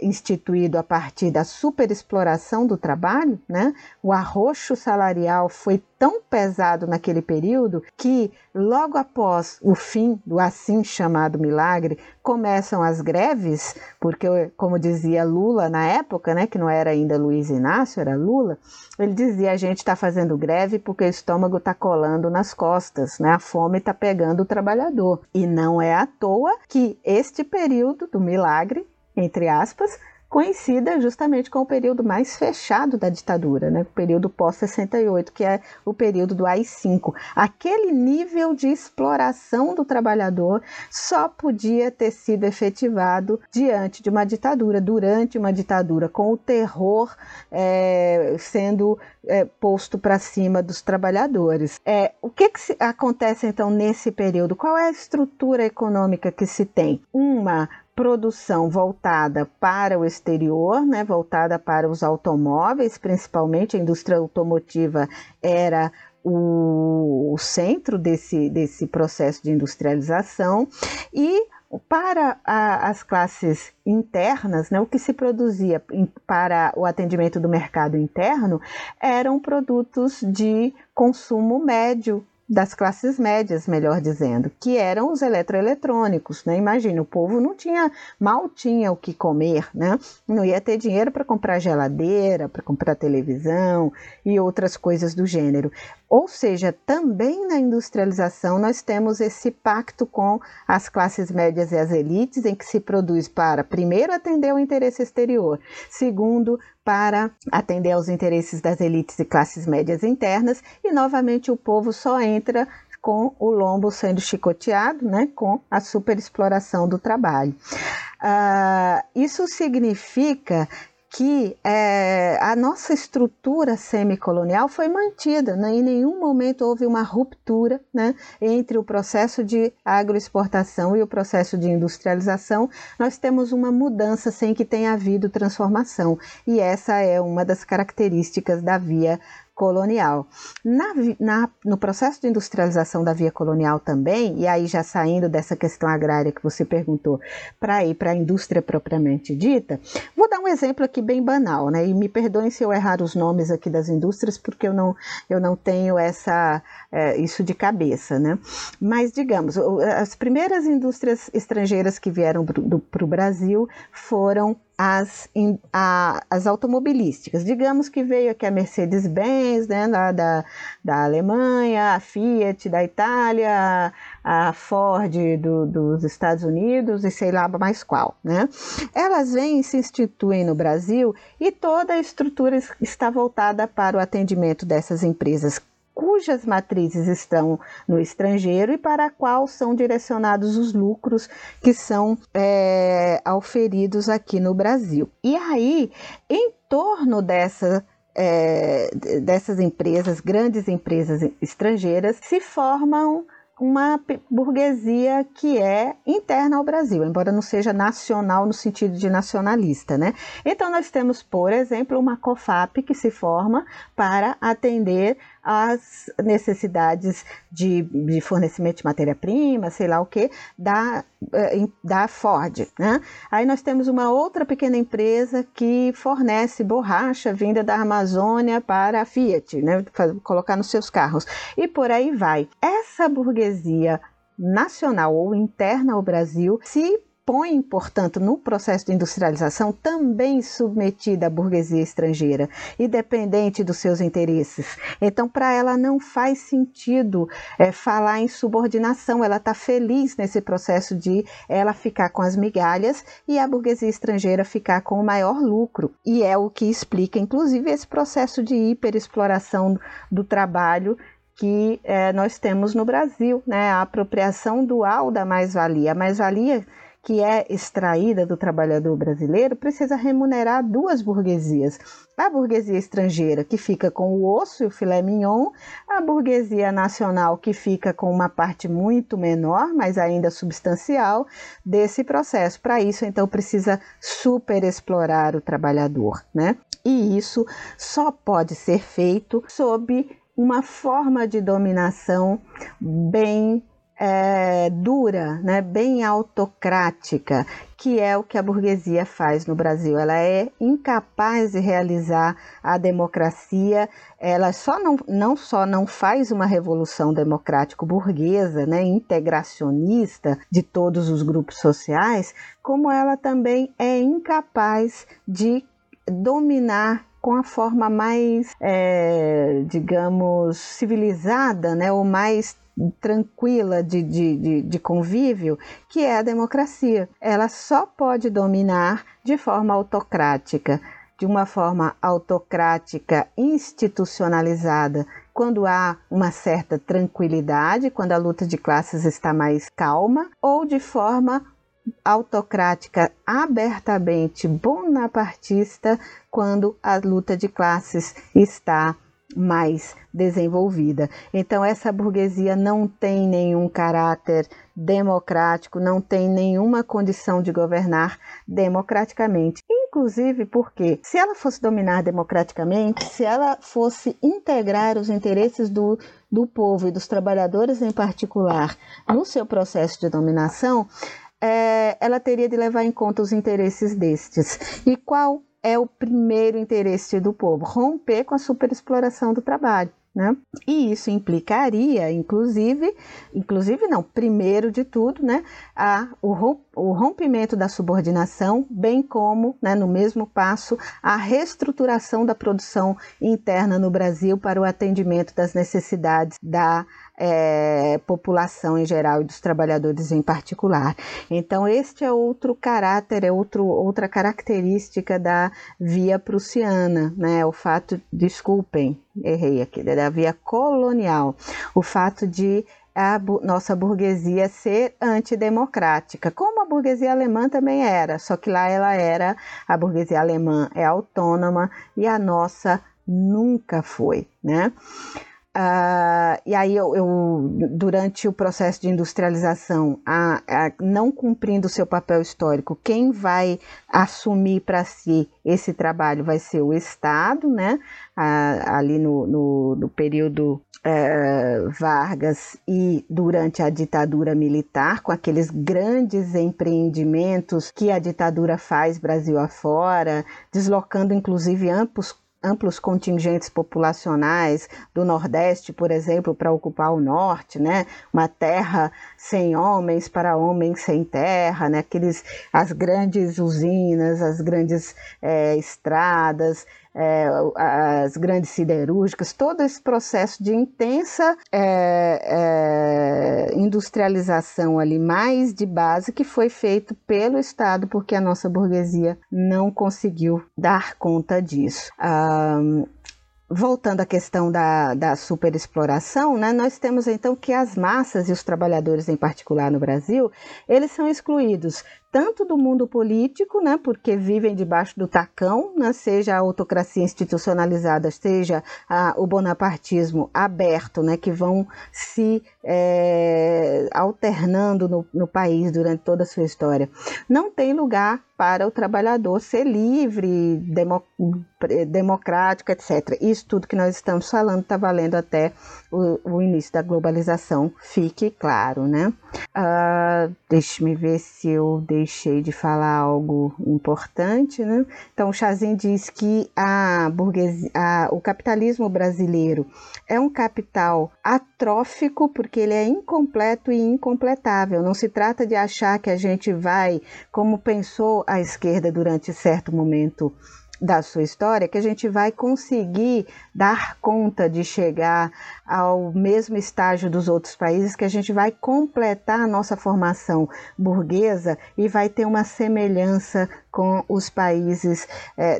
instituído a partir da superexploração do trabalho, né? O arroxo salarial foi tão pesado naquele período que logo após o fim do assim chamado milagre começam as greves, porque, como dizia Lula na época, né, que não era ainda Luiz Inácio, era Lula, ele dizia: a gente está fazendo greve porque o estômago está colando nas costas, né, a fome está pegando o trabalhador. E não é à toa que este período do milagre, entre aspas, coincida justamente com o período mais fechado da ditadura, né? O período pós-68, que é o período do AI-5. Aquele nível de exploração do trabalhador só podia ter sido efetivado diante de uma ditadura, durante uma ditadura, com o terror sendo posto para cima dos trabalhadores. O que acontece, então, nesse período? Qual é a estrutura econômica que se tem? Uma produção voltada para o exterior, né, voltada para os automóveis, principalmente a indústria automotiva era o centro desse processo de industrialização, e para as classes internas, né, o que se produzia para o atendimento do mercado interno eram produtos de consumo médio, das classes médias, melhor dizendo, que eram os eletroeletrônicos, né? Imagina, o povo mal tinha o que comer, né? Não ia ter dinheiro para comprar geladeira, para comprar televisão e outras coisas do gênero. Ou seja, também na industrialização nós temos esse pacto com as classes médias e as elites, em que se produz para, primeiro, atender ao interesse exterior, segundo, para atender aos interesses das elites e classes médias internas, e novamente o povo só entra com o lombo sendo chicoteado, né, com a superexploração do trabalho. Isso significa que a nossa estrutura semicolonial foi mantida, né? Em nenhum momento houve uma ruptura, né, entre o processo de agroexportação e o processo de industrialização. Nós temos uma mudança sem que tenha havido transformação, e essa é uma das características da via colonial. No processo de industrialização da via colonial também, e aí já saindo dessa questão agrária que você perguntou, para ir para a indústria propriamente dita, vou dar um exemplo aqui bem banal, né? E me perdoem se eu errar os nomes aqui das indústrias, porque eu não tenho isso de cabeça, né? Mas, digamos, as primeiras indústrias estrangeiras que vieram para o Brasil foram as automobilísticas. Digamos que veio aqui a Mercedes-Benz, né, da Alemanha, a Fiat da Itália, a Ford dos Estados Unidos e sei lá mais qual, né? Elas vêm e se instituem no Brasil, e toda a estrutura está voltada para o atendimento dessas empresas cujas matrizes estão no estrangeiro e para a qual são direcionados os lucros que são auferidos aqui no Brasil. E aí, em torno dessas empresas, grandes empresas estrangeiras, se formam uma burguesia que é interna ao Brasil, embora não seja nacional no sentido de nacionalista, né? Então, nós temos, por exemplo, uma COFAP que se forma para atender as necessidades de fornecimento de matéria-prima, sei lá o que, da Ford, né? Aí nós temos uma outra pequena empresa que fornece borracha vinda da Amazônia para a Fiat, né, para colocar nos seus carros, e por aí vai. Essa burguesia nacional ou interna ao Brasil se põe, portanto, no processo de industrialização também submetida à burguesia estrangeira e dependente dos seus interesses. Então, para ela não faz sentido falar em subordinação, ela está feliz nesse processo de ela ficar com as migalhas e a burguesia estrangeira ficar com o maior lucro. E é o que explica, inclusive, esse processo de hiperexploração do trabalho que nós temos no Brasil, né? A apropriação dual da mais-valia. A mais-valia que é extraída do trabalhador brasileiro precisa remunerar duas burguesias: a burguesia estrangeira, que fica com o osso e o filé mignon, a burguesia nacional, que fica com uma parte muito menor, mas ainda substancial, desse processo. Para isso, então, precisa superexplorar o trabalhador, né? E isso só pode ser feito sob uma forma de dominação bem dura, né? Bem autocrática, que é o que a burguesia faz no Brasil. Ela é incapaz de realizar a democracia, ela só não faz uma revolução democrático-burguesa, né? Integracionista de todos os grupos sociais, como ela também é incapaz de dominar com a forma mais, digamos, civilizada, né? Ou mais tranquila de convívio, que é a democracia. Ela só pode dominar de forma autocrática, de uma forma autocrática institucionalizada, quando há uma certa tranquilidade, quando a luta de classes está mais calma, ou de forma autocrática abertamente bonapartista, quando a luta de classes está mais desenvolvida. Então, essa burguesia não tem nenhum caráter democrático, não tem nenhuma condição de governar democraticamente. Inclusive porque, se ela fosse dominar democraticamente, se ela fosse integrar os interesses do povo e dos trabalhadores em particular no seu processo de dominação, ela teria de levar em conta os interesses destes. E qual é o primeiro interesse do povo? Romper com a superexploração do trabalho, né? E isso implicaria, primeiro de tudo, né, o rompimento da subordinação, bem como, né, no mesmo passo, a reestruturação da produção interna no Brasil para o atendimento das necessidades da população em geral e dos trabalhadores em particular. Então, este é outro caráter, outra característica da via prussiana, né? O fato, da via colonial, o fato de a nossa burguesia ser antidemocrática, como a burguesia alemã também era, só que lá a burguesia alemã é autônoma e a nossa nunca foi, né? E aí, durante o processo de industrialização, não cumprindo o seu papel histórico, quem vai assumir para si esse trabalho vai ser o Estado, né? Ali no período Vargas e durante a ditadura militar, com aqueles grandes empreendimentos que a ditadura faz Brasil afora, deslocando inclusive amplos contingentes populacionais do Nordeste, por exemplo, para ocupar o Norte, né? Uma terra sem homens para homens sem terra, né? As grandes usinas, as grandes estradas, as grandes siderúrgicas, todo esse processo de intensa industrialização ali, mais de base, que foi feito pelo Estado, porque a nossa burguesia não conseguiu dar conta disso. Voltando à questão da superexploração, né, nós temos então que as massas e os trabalhadores em particular no Brasil, eles são excluídos tanto do mundo político, né, porque vivem debaixo do tacão, né, seja a autocracia institucionalizada, seja o bonapartismo aberto, né, que vão se alternando no país durante toda a sua história. Não tem lugar para o trabalhador ser livre, democrático, etc. Isso tudo que nós estamos falando está valendo até o início da globalização, fique claro, né? Deixe-me ver se eu deixei de falar algo importante, né? Então, o Chasin diz que o capitalismo brasileiro é um capital atrófico porque ele é incompleto e incompletável. Não se trata de achar que a gente vai, como pensou a esquerda durante certo momento da sua história, que a gente vai conseguir dar conta de chegar ao mesmo estágio dos outros países, que a gente vai completar a nossa formação burguesa e vai ter uma semelhança com os países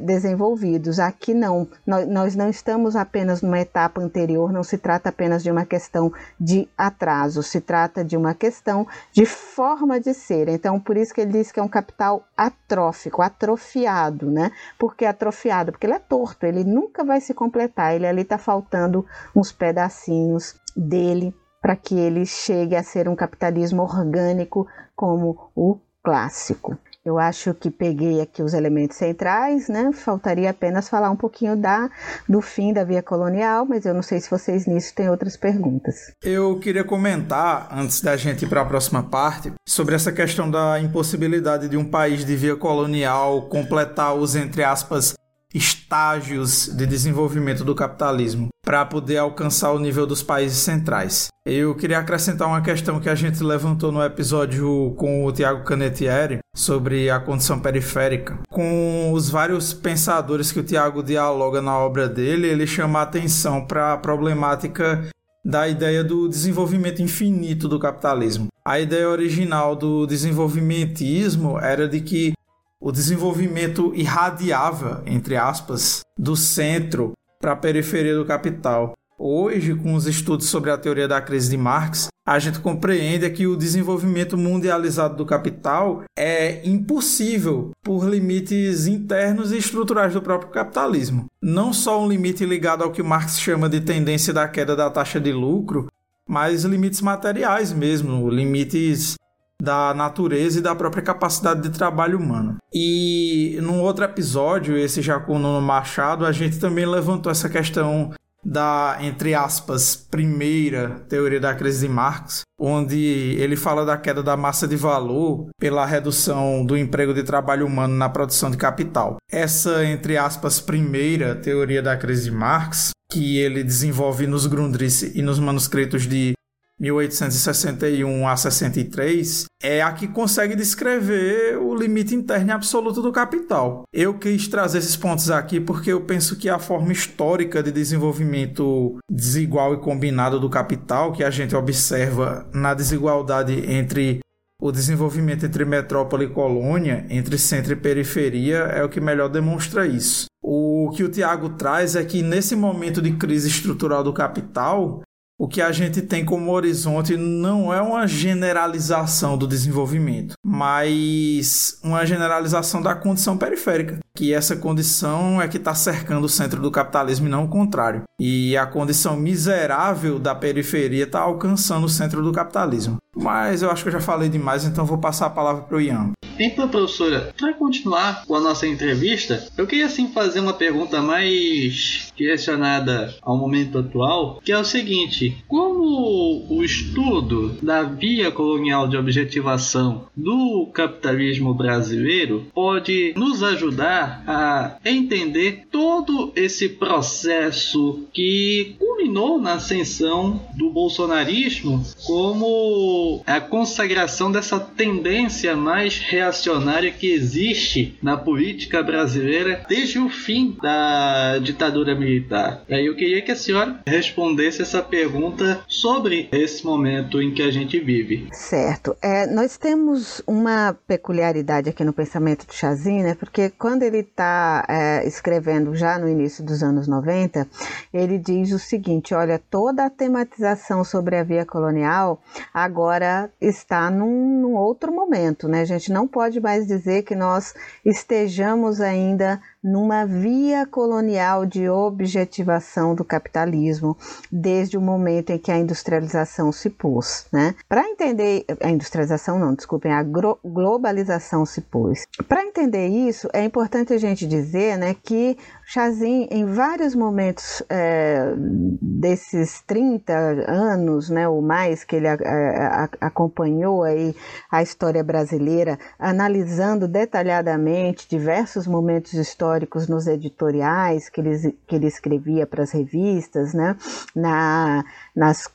desenvolvidos. Aqui não, nós não estamos apenas numa etapa anterior, não se trata apenas de uma questão de atraso, se trata de uma questão de forma de ser. Então, por isso que ele diz que é um capital atrófico, atrofiado, né? Porque atrofiado, porque ele é torto, ele nunca vai se completar, ele ali está faltando uns pedacinhos dele para que ele chegue a ser um capitalismo orgânico como o clássico. Eu acho que peguei aqui os elementos centrais, né? Faltaria apenas falar um pouquinho do fim da via colonial, mas eu não sei se vocês nisso têm outras perguntas. Eu queria comentar, antes da gente ir para a próxima parte, sobre essa questão da impossibilidade de um país de via colonial completar os, entre aspas, estágios de desenvolvimento do capitalismo para poder alcançar o nível dos países centrais. Eu queria acrescentar uma questão que a gente levantou no episódio com o Tiago Cannetieri sobre a condição periférica. Com os vários pensadores que o Tiago dialoga na obra dele, ele chama a atenção para a problemática da ideia do desenvolvimento infinito do capitalismo. A ideia original do desenvolvimentismo era de que o desenvolvimento irradiava, entre aspas, do centro para a periferia do capital. Hoje, com os estudos sobre a teoria da crise de Marx, a gente compreende que o desenvolvimento mundializado do capital é impossível por limites internos e estruturais do próprio capitalismo. Não só um limite ligado ao que Marx chama de tendência da queda da taxa de lucro, mas limites materiais mesmo, limites da natureza e da própria capacidade de trabalho humano. E num outro episódio, esse já com o Nuno Machado, a gente também levantou essa questão da, entre aspas, primeira teoria da crise de Marx, onde ele fala da queda da massa de valor pela redução do emprego de trabalho humano na produção de capital. Essa, entre aspas, primeira teoria da crise de Marx, que ele desenvolve nos Grundrisse e nos manuscritos de 1861 a 63, é a que consegue descrever o limite interno e absoluto do capital. Eu quis trazer esses pontos aqui porque eu penso que a forma histórica de desenvolvimento desigual e combinado do capital, que a gente observa na desigualdade entre o desenvolvimento entre metrópole e colônia, entre centro e periferia, é o que melhor demonstra isso. O que o Tiago traz é que nesse momento de crise estrutural do capital, o que a gente tem como horizonte não é uma generalização do desenvolvimento, mas uma generalização da condição periférica, que essa condição é que está cercando o centro do capitalismo e não o contrário. E a condição miserável da periferia está alcançando o centro do capitalismo. Mas eu acho que eu já falei demais, então vou passar a palavra para o Ian. Então, professora, para continuar com a nossa entrevista, eu queria sim fazer uma pergunta mais direcionada ao momento atual, que é o seguinte: como o estudo da via colonial de objetivação do capitalismo brasileiro pode nos ajudar a entender todo esse processo que culminou na ascensão do bolsonarismo como a consagração dessa tendência mais reacionária que existe na política brasileira desde o fim da ditadura militar? Aí eu queria que a senhora respondesse essa pergunta sobre esse momento em que a gente vive. Certo. Nós temos uma peculiaridade aqui no pensamento de Chasin, né? Porque quando ele está escrevendo já no início dos anos 90, ele diz o seguinte: olha, toda a tematização sobre a via colonial agora está num outro momento, né? A gente não pode mais dizer que nós estejamos ainda numa via colonial de objetivação do capitalismo desde o momento em que a industrialização se pôs, né? Para entender a industrialização, não, desculpem, a globalização se pôs. Para entender isso, é importante a gente dizer, né, que Chasin, em vários momentos desses 30 anos, né, ou mais, que ele acompanhou aí a história brasileira, analisando detalhadamente diversos momentos históricos nos editoriais que ele escrevia para as revistas, né, nas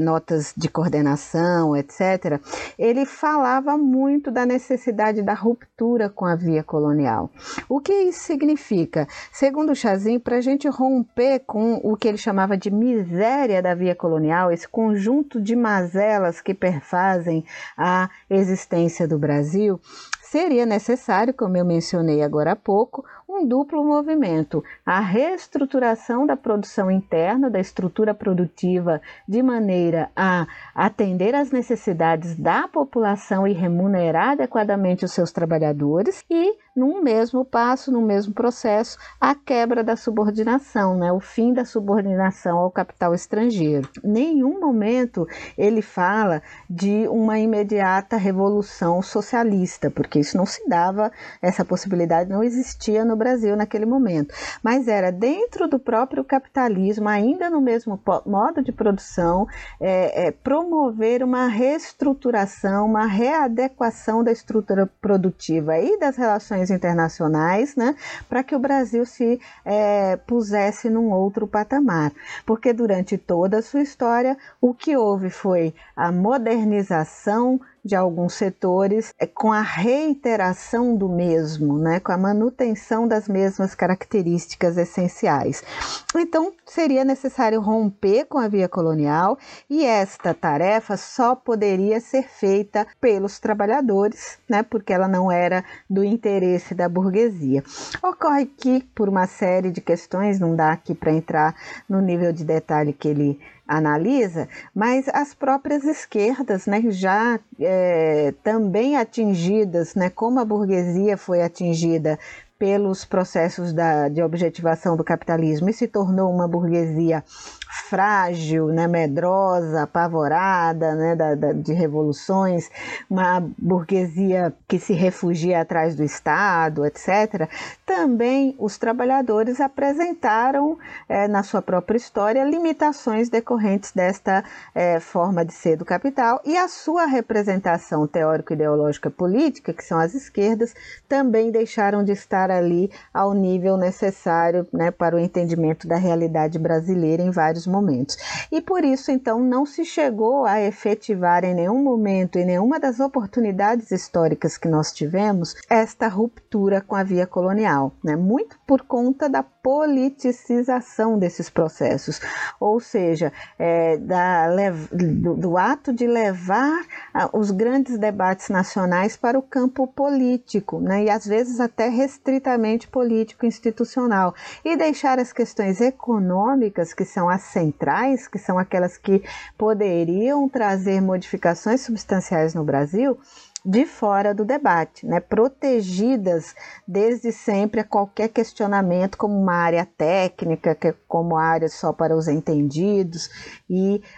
notas de coordenação, etc., ele falava muito da necessidade da ruptura com a via colonial. O que isso significa? Segundo Chasin, para a gente romper com o que ele chamava de miséria da via colonial, esse conjunto de mazelas que perfazem a existência do Brasil, seria necessário, como eu mencionei agora há pouco, um duplo movimento: a reestruturação da produção interna, da estrutura produtiva, de maneira a atender às necessidades da população e remunerar adequadamente os seus trabalhadores, e, num mesmo passo, no mesmo processo, a quebra da subordinação, né? O fim da subordinação ao capital estrangeiro. Em nenhum momento ele fala de uma imediata revolução socialista, porque isso não se dava, essa possibilidade não existia no Brasil naquele momento, mas era dentro do próprio capitalismo, ainda no mesmo modo de produção, promover uma reestruturação, uma readequação da estrutura produtiva e das relações internacionais, né, para que o Brasil se pusesse num outro patamar, porque durante toda a sua história o que houve foi a modernização de alguns setores, com a reiteração do mesmo, né, com a manutenção das mesmas características essenciais. Então, seria necessário romper com a via colonial, e esta tarefa só poderia ser feita pelos trabalhadores, né, porque ela não era do interesse da burguesia. Ocorre que, por uma série de questões, não dá aqui para entrar no nível de detalhe que ele analisa, mas as próprias esquerdas, né, já também atingidas, né, como a burguesia foi atingida pelos processos de objetivação do capitalismo e se tornou uma burguesia frágil, né, medrosa, apavorada, né, de revoluções, uma burguesia que se refugia atrás do Estado, etc. Também os trabalhadores apresentaram, na sua própria história, limitações decorrentes desta forma de ser do capital, e a sua representação teórico-ideológica política, que são as esquerdas, também deixaram de estar ali ao nível necessário, né, para o entendimento da realidade brasileira em vários momentos. E por isso, então, não se chegou a efetivar em nenhum momento, em nenhuma das oportunidades históricas que nós tivemos, esta ruptura com a via colonial, né? Muito por conta da politicização desses processos, ou seja, do ato de levar os grandes debates nacionais para o campo político, né? E às vezes até restritamente político-institucional, e deixar as questões econômicas, que são as centrais, que são aquelas que poderiam trazer modificações substanciais no Brasil, de fora do debate, né? Protegidas desde sempre a qualquer questionamento como uma área técnica, como área só para os entendidos,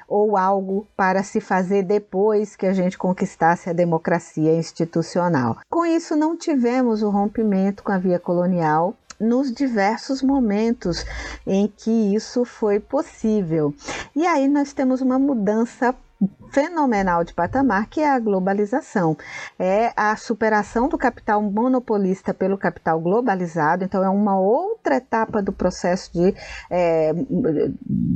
ou algo para se fazer depois que a gente conquistasse a democracia institucional. Com isso, não tivemos o rompimento com a via colonial nos diversos momentos em que isso foi possível. E aí nós temos uma mudança fenomenal de patamar, que é a globalização, é a superação do capital monopolista pelo capital globalizado. Então é uma outra etapa do processo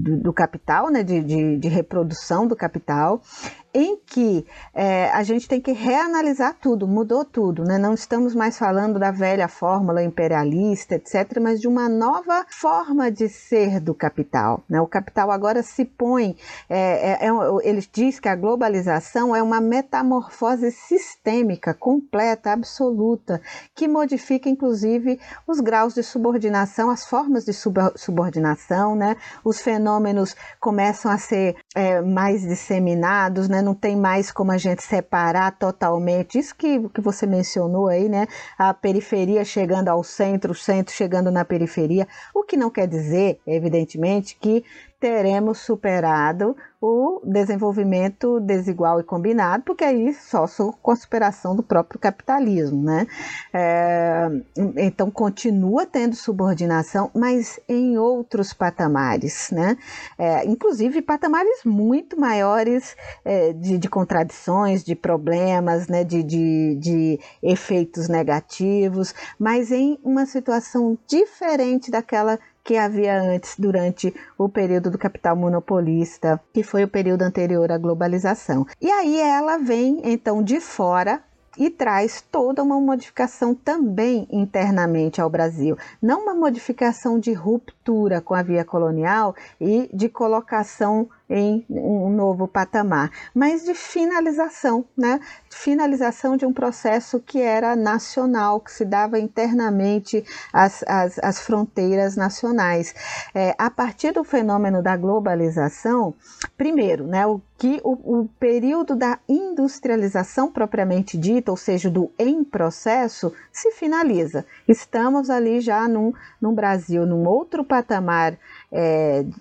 do capital, né, de reprodução do capital, em que a gente tem que reanalisar tudo, mudou tudo, né? Não estamos mais falando da velha fórmula imperialista, etc., mas de uma nova forma de ser do capital, né? O capital agora se põe, ele diz que a globalização é uma metamorfose sistêmica, completa, absoluta, que modifica, inclusive, os graus de subordinação, as formas de subordinação, né? Os fenômenos começam a ser mais disseminados, né? Não tem mais como a gente separar totalmente isso que você mencionou aí, né? A periferia chegando ao centro, o centro chegando na periferia, o que não quer dizer, evidentemente, que teremos superado o desenvolvimento desigual e combinado, porque aí só com a superação do próprio capitalismo, né? Então continua tendo subordinação, mas em outros patamares, né? Inclusive patamares muito maiores de contradições, de problemas, né? De efeitos negativos, mas em uma situação diferente daquela que havia antes, durante o período do capital monopolista, que foi o período anterior à globalização. E aí ela vem, então, de fora e traz toda uma modificação também internamente ao Brasil. Não uma modificação de ruptura com a via colonial e de colocação em um novo patamar, mas de finalização, né? Finalização de um processo que era nacional, que se dava internamente às fronteiras nacionais. A partir do fenômeno da globalização, primeiro, né, o período da industrialização propriamente dita, ou seja, do em processo, se finaliza. Estamos ali já num Brasil, num outro patamar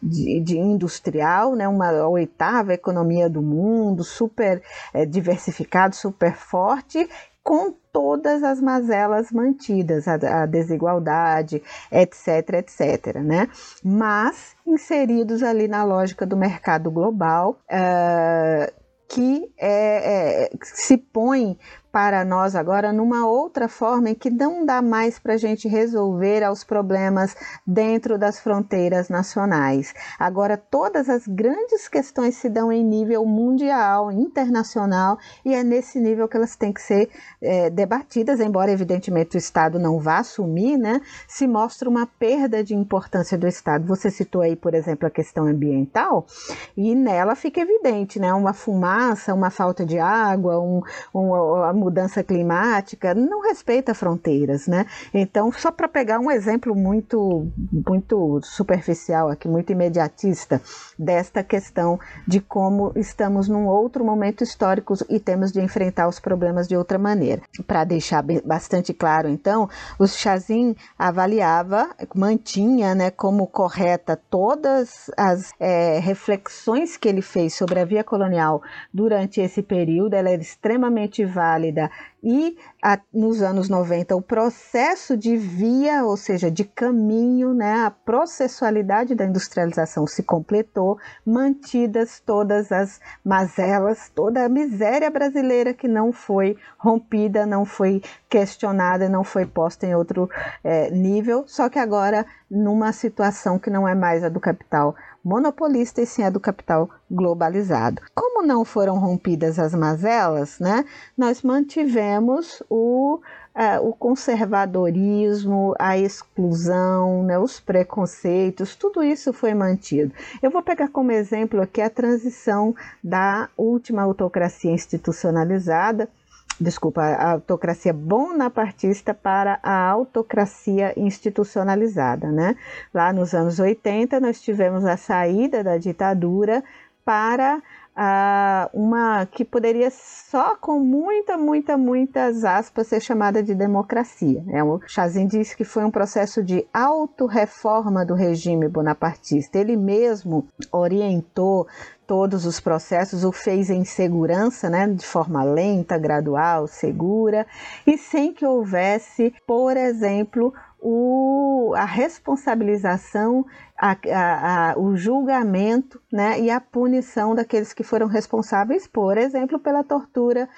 de industrial, né, a oitava economia do mundo, super diversificado, super forte, com todas as mazelas mantidas, a desigualdade, etc, etc, né? Mas inseridos ali na lógica do mercado global, que se põe para nós agora numa outra forma em que não dá mais para a gente resolver os problemas dentro das fronteiras nacionais. Agora todas as grandes questões se dão em nível mundial, internacional, e é nesse nível que elas têm que ser debatidas, embora evidentemente o Estado não vá assumir, né? Se mostra uma perda de importância do Estado. Você citou aí, por exemplo, a questão ambiental, e nela fica evidente, né? Uma fumaça, uma falta de água, a mudança climática não respeita fronteiras, né? Então, só para pegar um exemplo muito, muito superficial aqui, muito imediatista, desta questão de como estamos num outro momento histórico e temos de enfrentar os problemas de outra maneira. Para deixar bastante claro, então, o Chasin avaliava, mantinha, né, como correta todas as reflexões que ele fez sobre a via colonial durante esse período. Ela era extremamente válida. E nos anos 90, o processo de via, ou seja, de caminho, né, a processualidade da industrialização se completou, mantidas todas as mazelas, toda a miséria brasileira que não foi rompida, não foi questionada, não foi posta em outro nível, só que agora numa situação que não é mais a do capital monopolista e sim a do capital globalizado. Como não foram rompidas as mazelas, né, nós mantivemos o conservadorismo, a exclusão, né, os preconceitos, tudo isso foi mantido. Eu vou pegar como exemplo aqui a transição da última autocracia institucionalizada, a autocracia bonapartista para a autocracia institucionalizada, né? Lá nos anos 80, nós tivemos a saída da ditadura para uma que poderia só com muitas aspas ser chamada de democracia. O Chasin disse que foi um processo de autorreforma do regime bonapartista. Ele mesmo orientou todos os processos, o fez em segurança, né, de forma lenta, gradual, segura, e sem que houvesse, por exemplo, a responsabilização, o julgamento, né, e a punição daqueles que foram responsáveis, por exemplo, pela tortura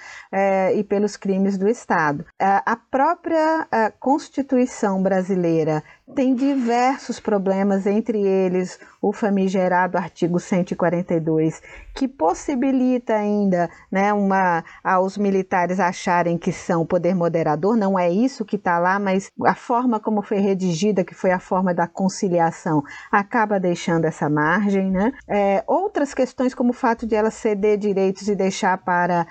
e pelos crimes do Estado. A própria Constituição brasileira tem diversos problemas, entre eles o famigerado artigo 142, que possibilita ainda, né, aos militares acharem que são poder moderador. Não é isso que está lá, mas a forma como foi redigida, que foi a forma da conciliação, acaba deixando essa margem, né? Outras questões, como o fato de ela ceder direitos e deixar para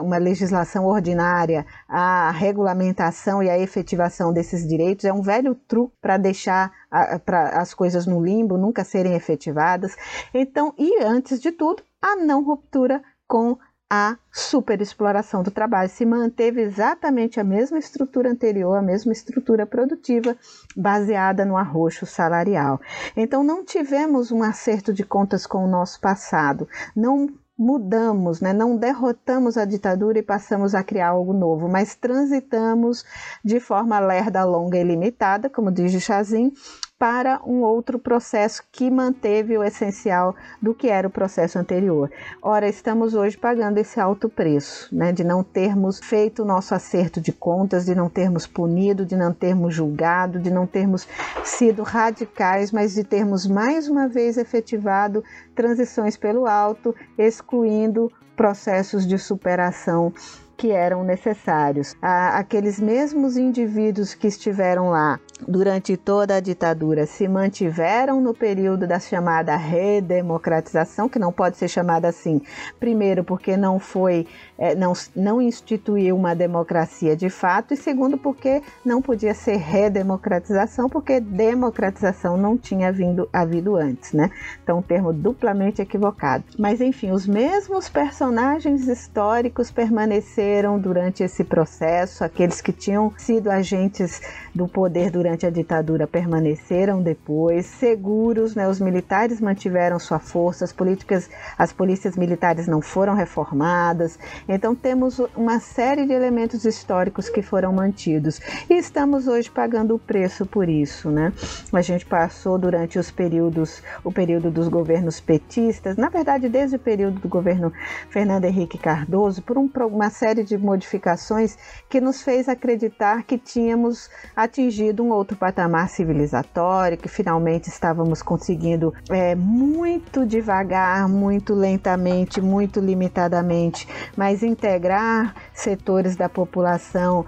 uma legislação ordinária a regulamentação e a efetivação desses direitos, é um velho truque para deixar as coisas no limbo, nunca serem efetivadas. Então, e antes de tudo, a não ruptura com a superexploração do trabalho. Se manteve exatamente a mesma estrutura anterior, a mesma estrutura produtiva, baseada no arroxo salarial. Então, não tivemos um acerto de contas com o nosso passado, não mudamos, né? Não derrotamos a ditadura e passamos a criar algo novo, mas transitamos de forma lerda, longa e limitada, como diz o Chasin, para um outro processo que manteve o essencial do que era o processo anterior. Ora, estamos hoje pagando esse alto preço, né? De não termos feito o nosso acerto de contas, de não termos punido, de não termos julgado, de não termos sido radicais, mas de termos mais uma vez efetivado transições pelo alto, excluindo processos de superação que eram necessários. Aqueles mesmos indivíduos que estiveram lá durante toda a ditadura se mantiveram no período da chamada redemocratização, que não pode ser chamada assim, primeiro porque não instituiu uma democracia de fato, e segundo porque não podia ser redemocratização, porque democratização não tinha havido antes, né? Então, um termo duplamente equivocado. Mas, enfim, os mesmos personagens históricos permaneceram durante esse processo, aqueles que tinham sido agentes do poder durante a ditadura permaneceram depois, seguros, né? Os militares mantiveram sua força, as polícias militares não foram reformadas. Então temos uma série de elementos históricos que foram mantidos e estamos hoje pagando o preço por isso, né? A gente passou durante o período dos governos petistas, na verdade desde o período do governo Fernando Henrique Cardoso, por uma série de modificações que nos fez acreditar que tínhamos atingido um outro patamar civilizatório, que finalmente estávamos conseguindo muito devagar, muito lentamente, muito limitadamente, mas integrar setores da população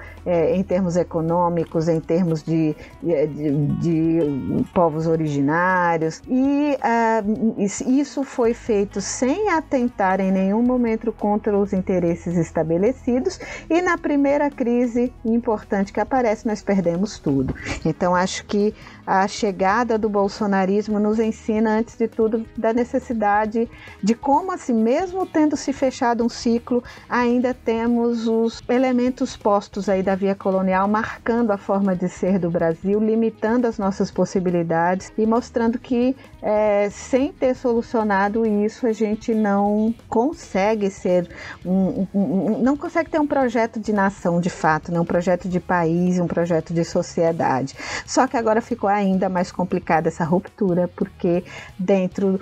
em termos econômicos, em termos de povos originários, e isso foi feito sem atentar em nenhum momento contra os interesses estabelecidos, e na primeira crise importante que aparece, nós perdemos tudo. Então acho que a chegada do bolsonarismo nos ensina, antes de tudo, da necessidade de como, assim, mesmo tendo se fechado um ciclo, ainda temos os elementos postos aí da via colonial marcando a forma de ser do Brasil, limitando as nossas possibilidades e mostrando que sem ter solucionado isso, a gente não consegue ser não consegue ter um projeto de nação de fato, né? Um projeto de país, um projeto de sociedade. Só que agora ficou ainda mais complicada essa ruptura, porque dentro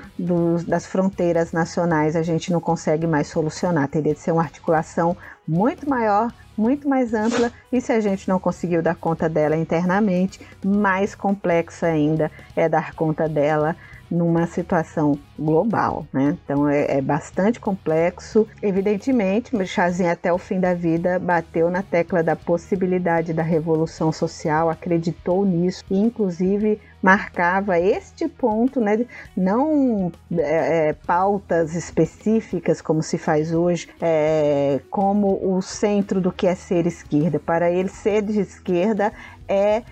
das fronteiras nacionais a gente não consegue mais solucionar, teria de ser uma articulação muito maior, muito mais ampla, e se a gente não conseguiu dar conta dela internamente, mais complexo ainda é dar conta dela numa situação global, né? Então é bastante complexo. Evidentemente, Chasin até o fim da vida bateu na tecla da possibilidade da revolução social, acreditou nisso e inclusive marcava este ponto, né? Não pautas específicas como se faz hoje, como o centro do que é ser esquerda. Para ele, ser de esquerda é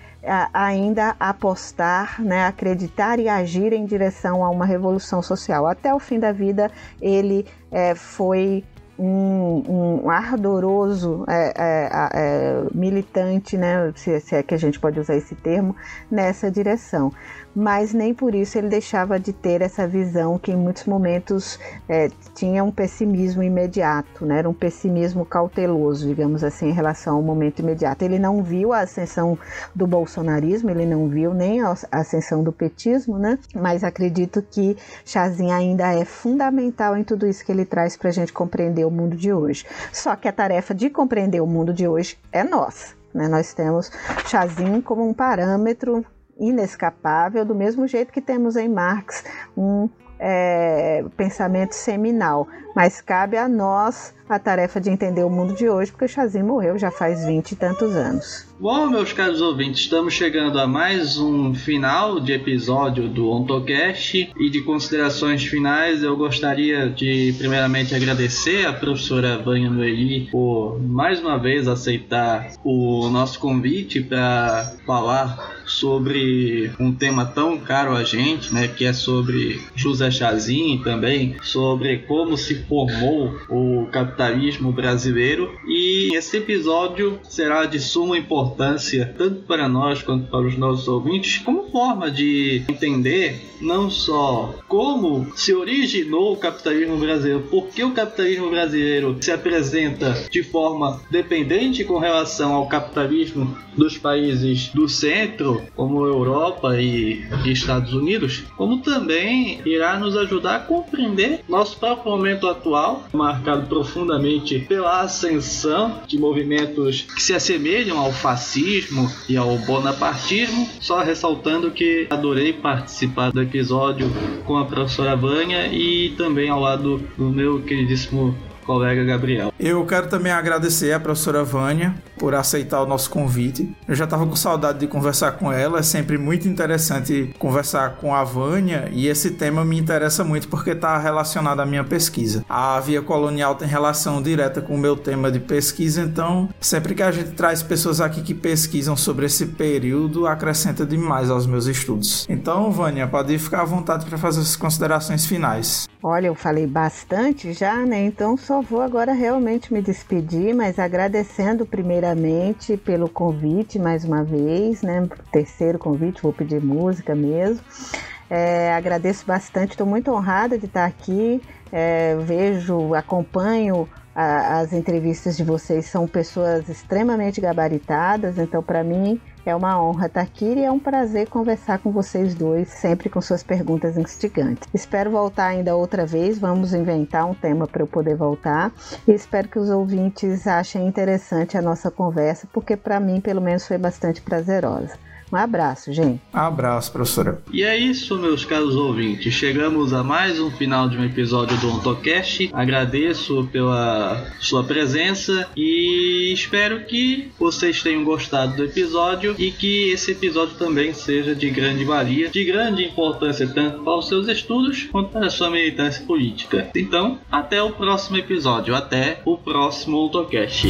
ainda apostar, né, acreditar e agir em direção a uma revolução social. Até o fim da vida ele foi um ardoroso militante, né, se é que a gente pode usar esse termo, nessa direção. Mas nem por isso ele deixava de ter essa visão que em muitos momentos tinha um pessimismo imediato, né? Era um pessimismo cauteloso, digamos assim, em relação ao momento imediato. Ele não viu a ascensão do bolsonarismo, ele não viu nem a ascensão do petismo, né? Mas acredito que Chasin ainda é fundamental em tudo isso que ele traz para a gente compreender o mundo de hoje. Só que a tarefa de compreender o mundo de hoje é nossa, né? Nós temos Chasin como um parâmetro inescapável, do mesmo jeito que temos em Marx um pensamento seminal, mas cabe a nós a tarefa de entender o mundo de hoje, porque o Chasin morreu já faz 20 e tantos anos. Bom, meus caros ouvintes, estamos chegando a mais um final de episódio do OntoCast, e de considerações finais eu gostaria de primeiramente agradecer a professora Vânia Noeli por mais uma vez aceitar o nosso convite para falar sobre um tema tão caro a gente, né, que é sobre José Chasin, também sobre como se formou o capitalismo brasileiro, e esse episódio será de suma importância tanto para nós quanto para os nossos ouvintes, como forma de entender não só como se originou o capitalismo brasileiro, porque o capitalismo brasileiro se apresenta de forma dependente com relação ao capitalismo dos países do centro, como Europa e Estados Unidos, como também irá nos ajudar a compreender nosso próprio momento atual, marcado profundamente pela ascensão de movimentos que se assemelham ao fascismo e ao bonapartismo. Só ressaltando que adorei participar do episódio com a professora Vânia e também ao lado do meu queridíssimo colega Gabriel. Eu quero também agradecer à professora Vânia por aceitar o nosso convite. Eu já estava com saudade de conversar com ela, é sempre muito interessante conversar com a Vânia e esse tema me interessa muito porque está relacionado à minha pesquisa. A via colonial tem relação direta com o meu tema de pesquisa, então sempre que a gente traz pessoas aqui que pesquisam sobre esse período, acrescenta demais aos meus estudos. Então, Vânia, pode ficar à vontade para fazer as considerações finais. Olha, eu falei bastante já, né? Então só vou agora realmente me despedir, mas agradecendo primeiramente pelo convite mais uma vez, né? Terceiro convite, vou pedir música mesmo. Agradeço bastante, estou muito honrada de estar aqui, acompanho as entrevistas de vocês, são pessoas extremamente gabaritadas, então para mim é uma honra estar aqui e é um prazer conversar com vocês dois, sempre com suas perguntas instigantes. Espero voltar ainda outra vez, vamos inventar um tema para eu poder voltar e espero que os ouvintes achem interessante a nossa conversa, porque para mim, pelo menos, foi bastante prazerosa. Um abraço, gente. Um abraço, professora. E é isso, meus caros ouvintes. Chegamos a mais um final de um episódio do OntoCast. Agradeço pela sua presença e espero que vocês tenham gostado do episódio e que esse episódio também seja de grande valia, de grande importância tanto para os seus estudos quanto para a sua militância política. Então, até o próximo episódio. Até o próximo OntoCast.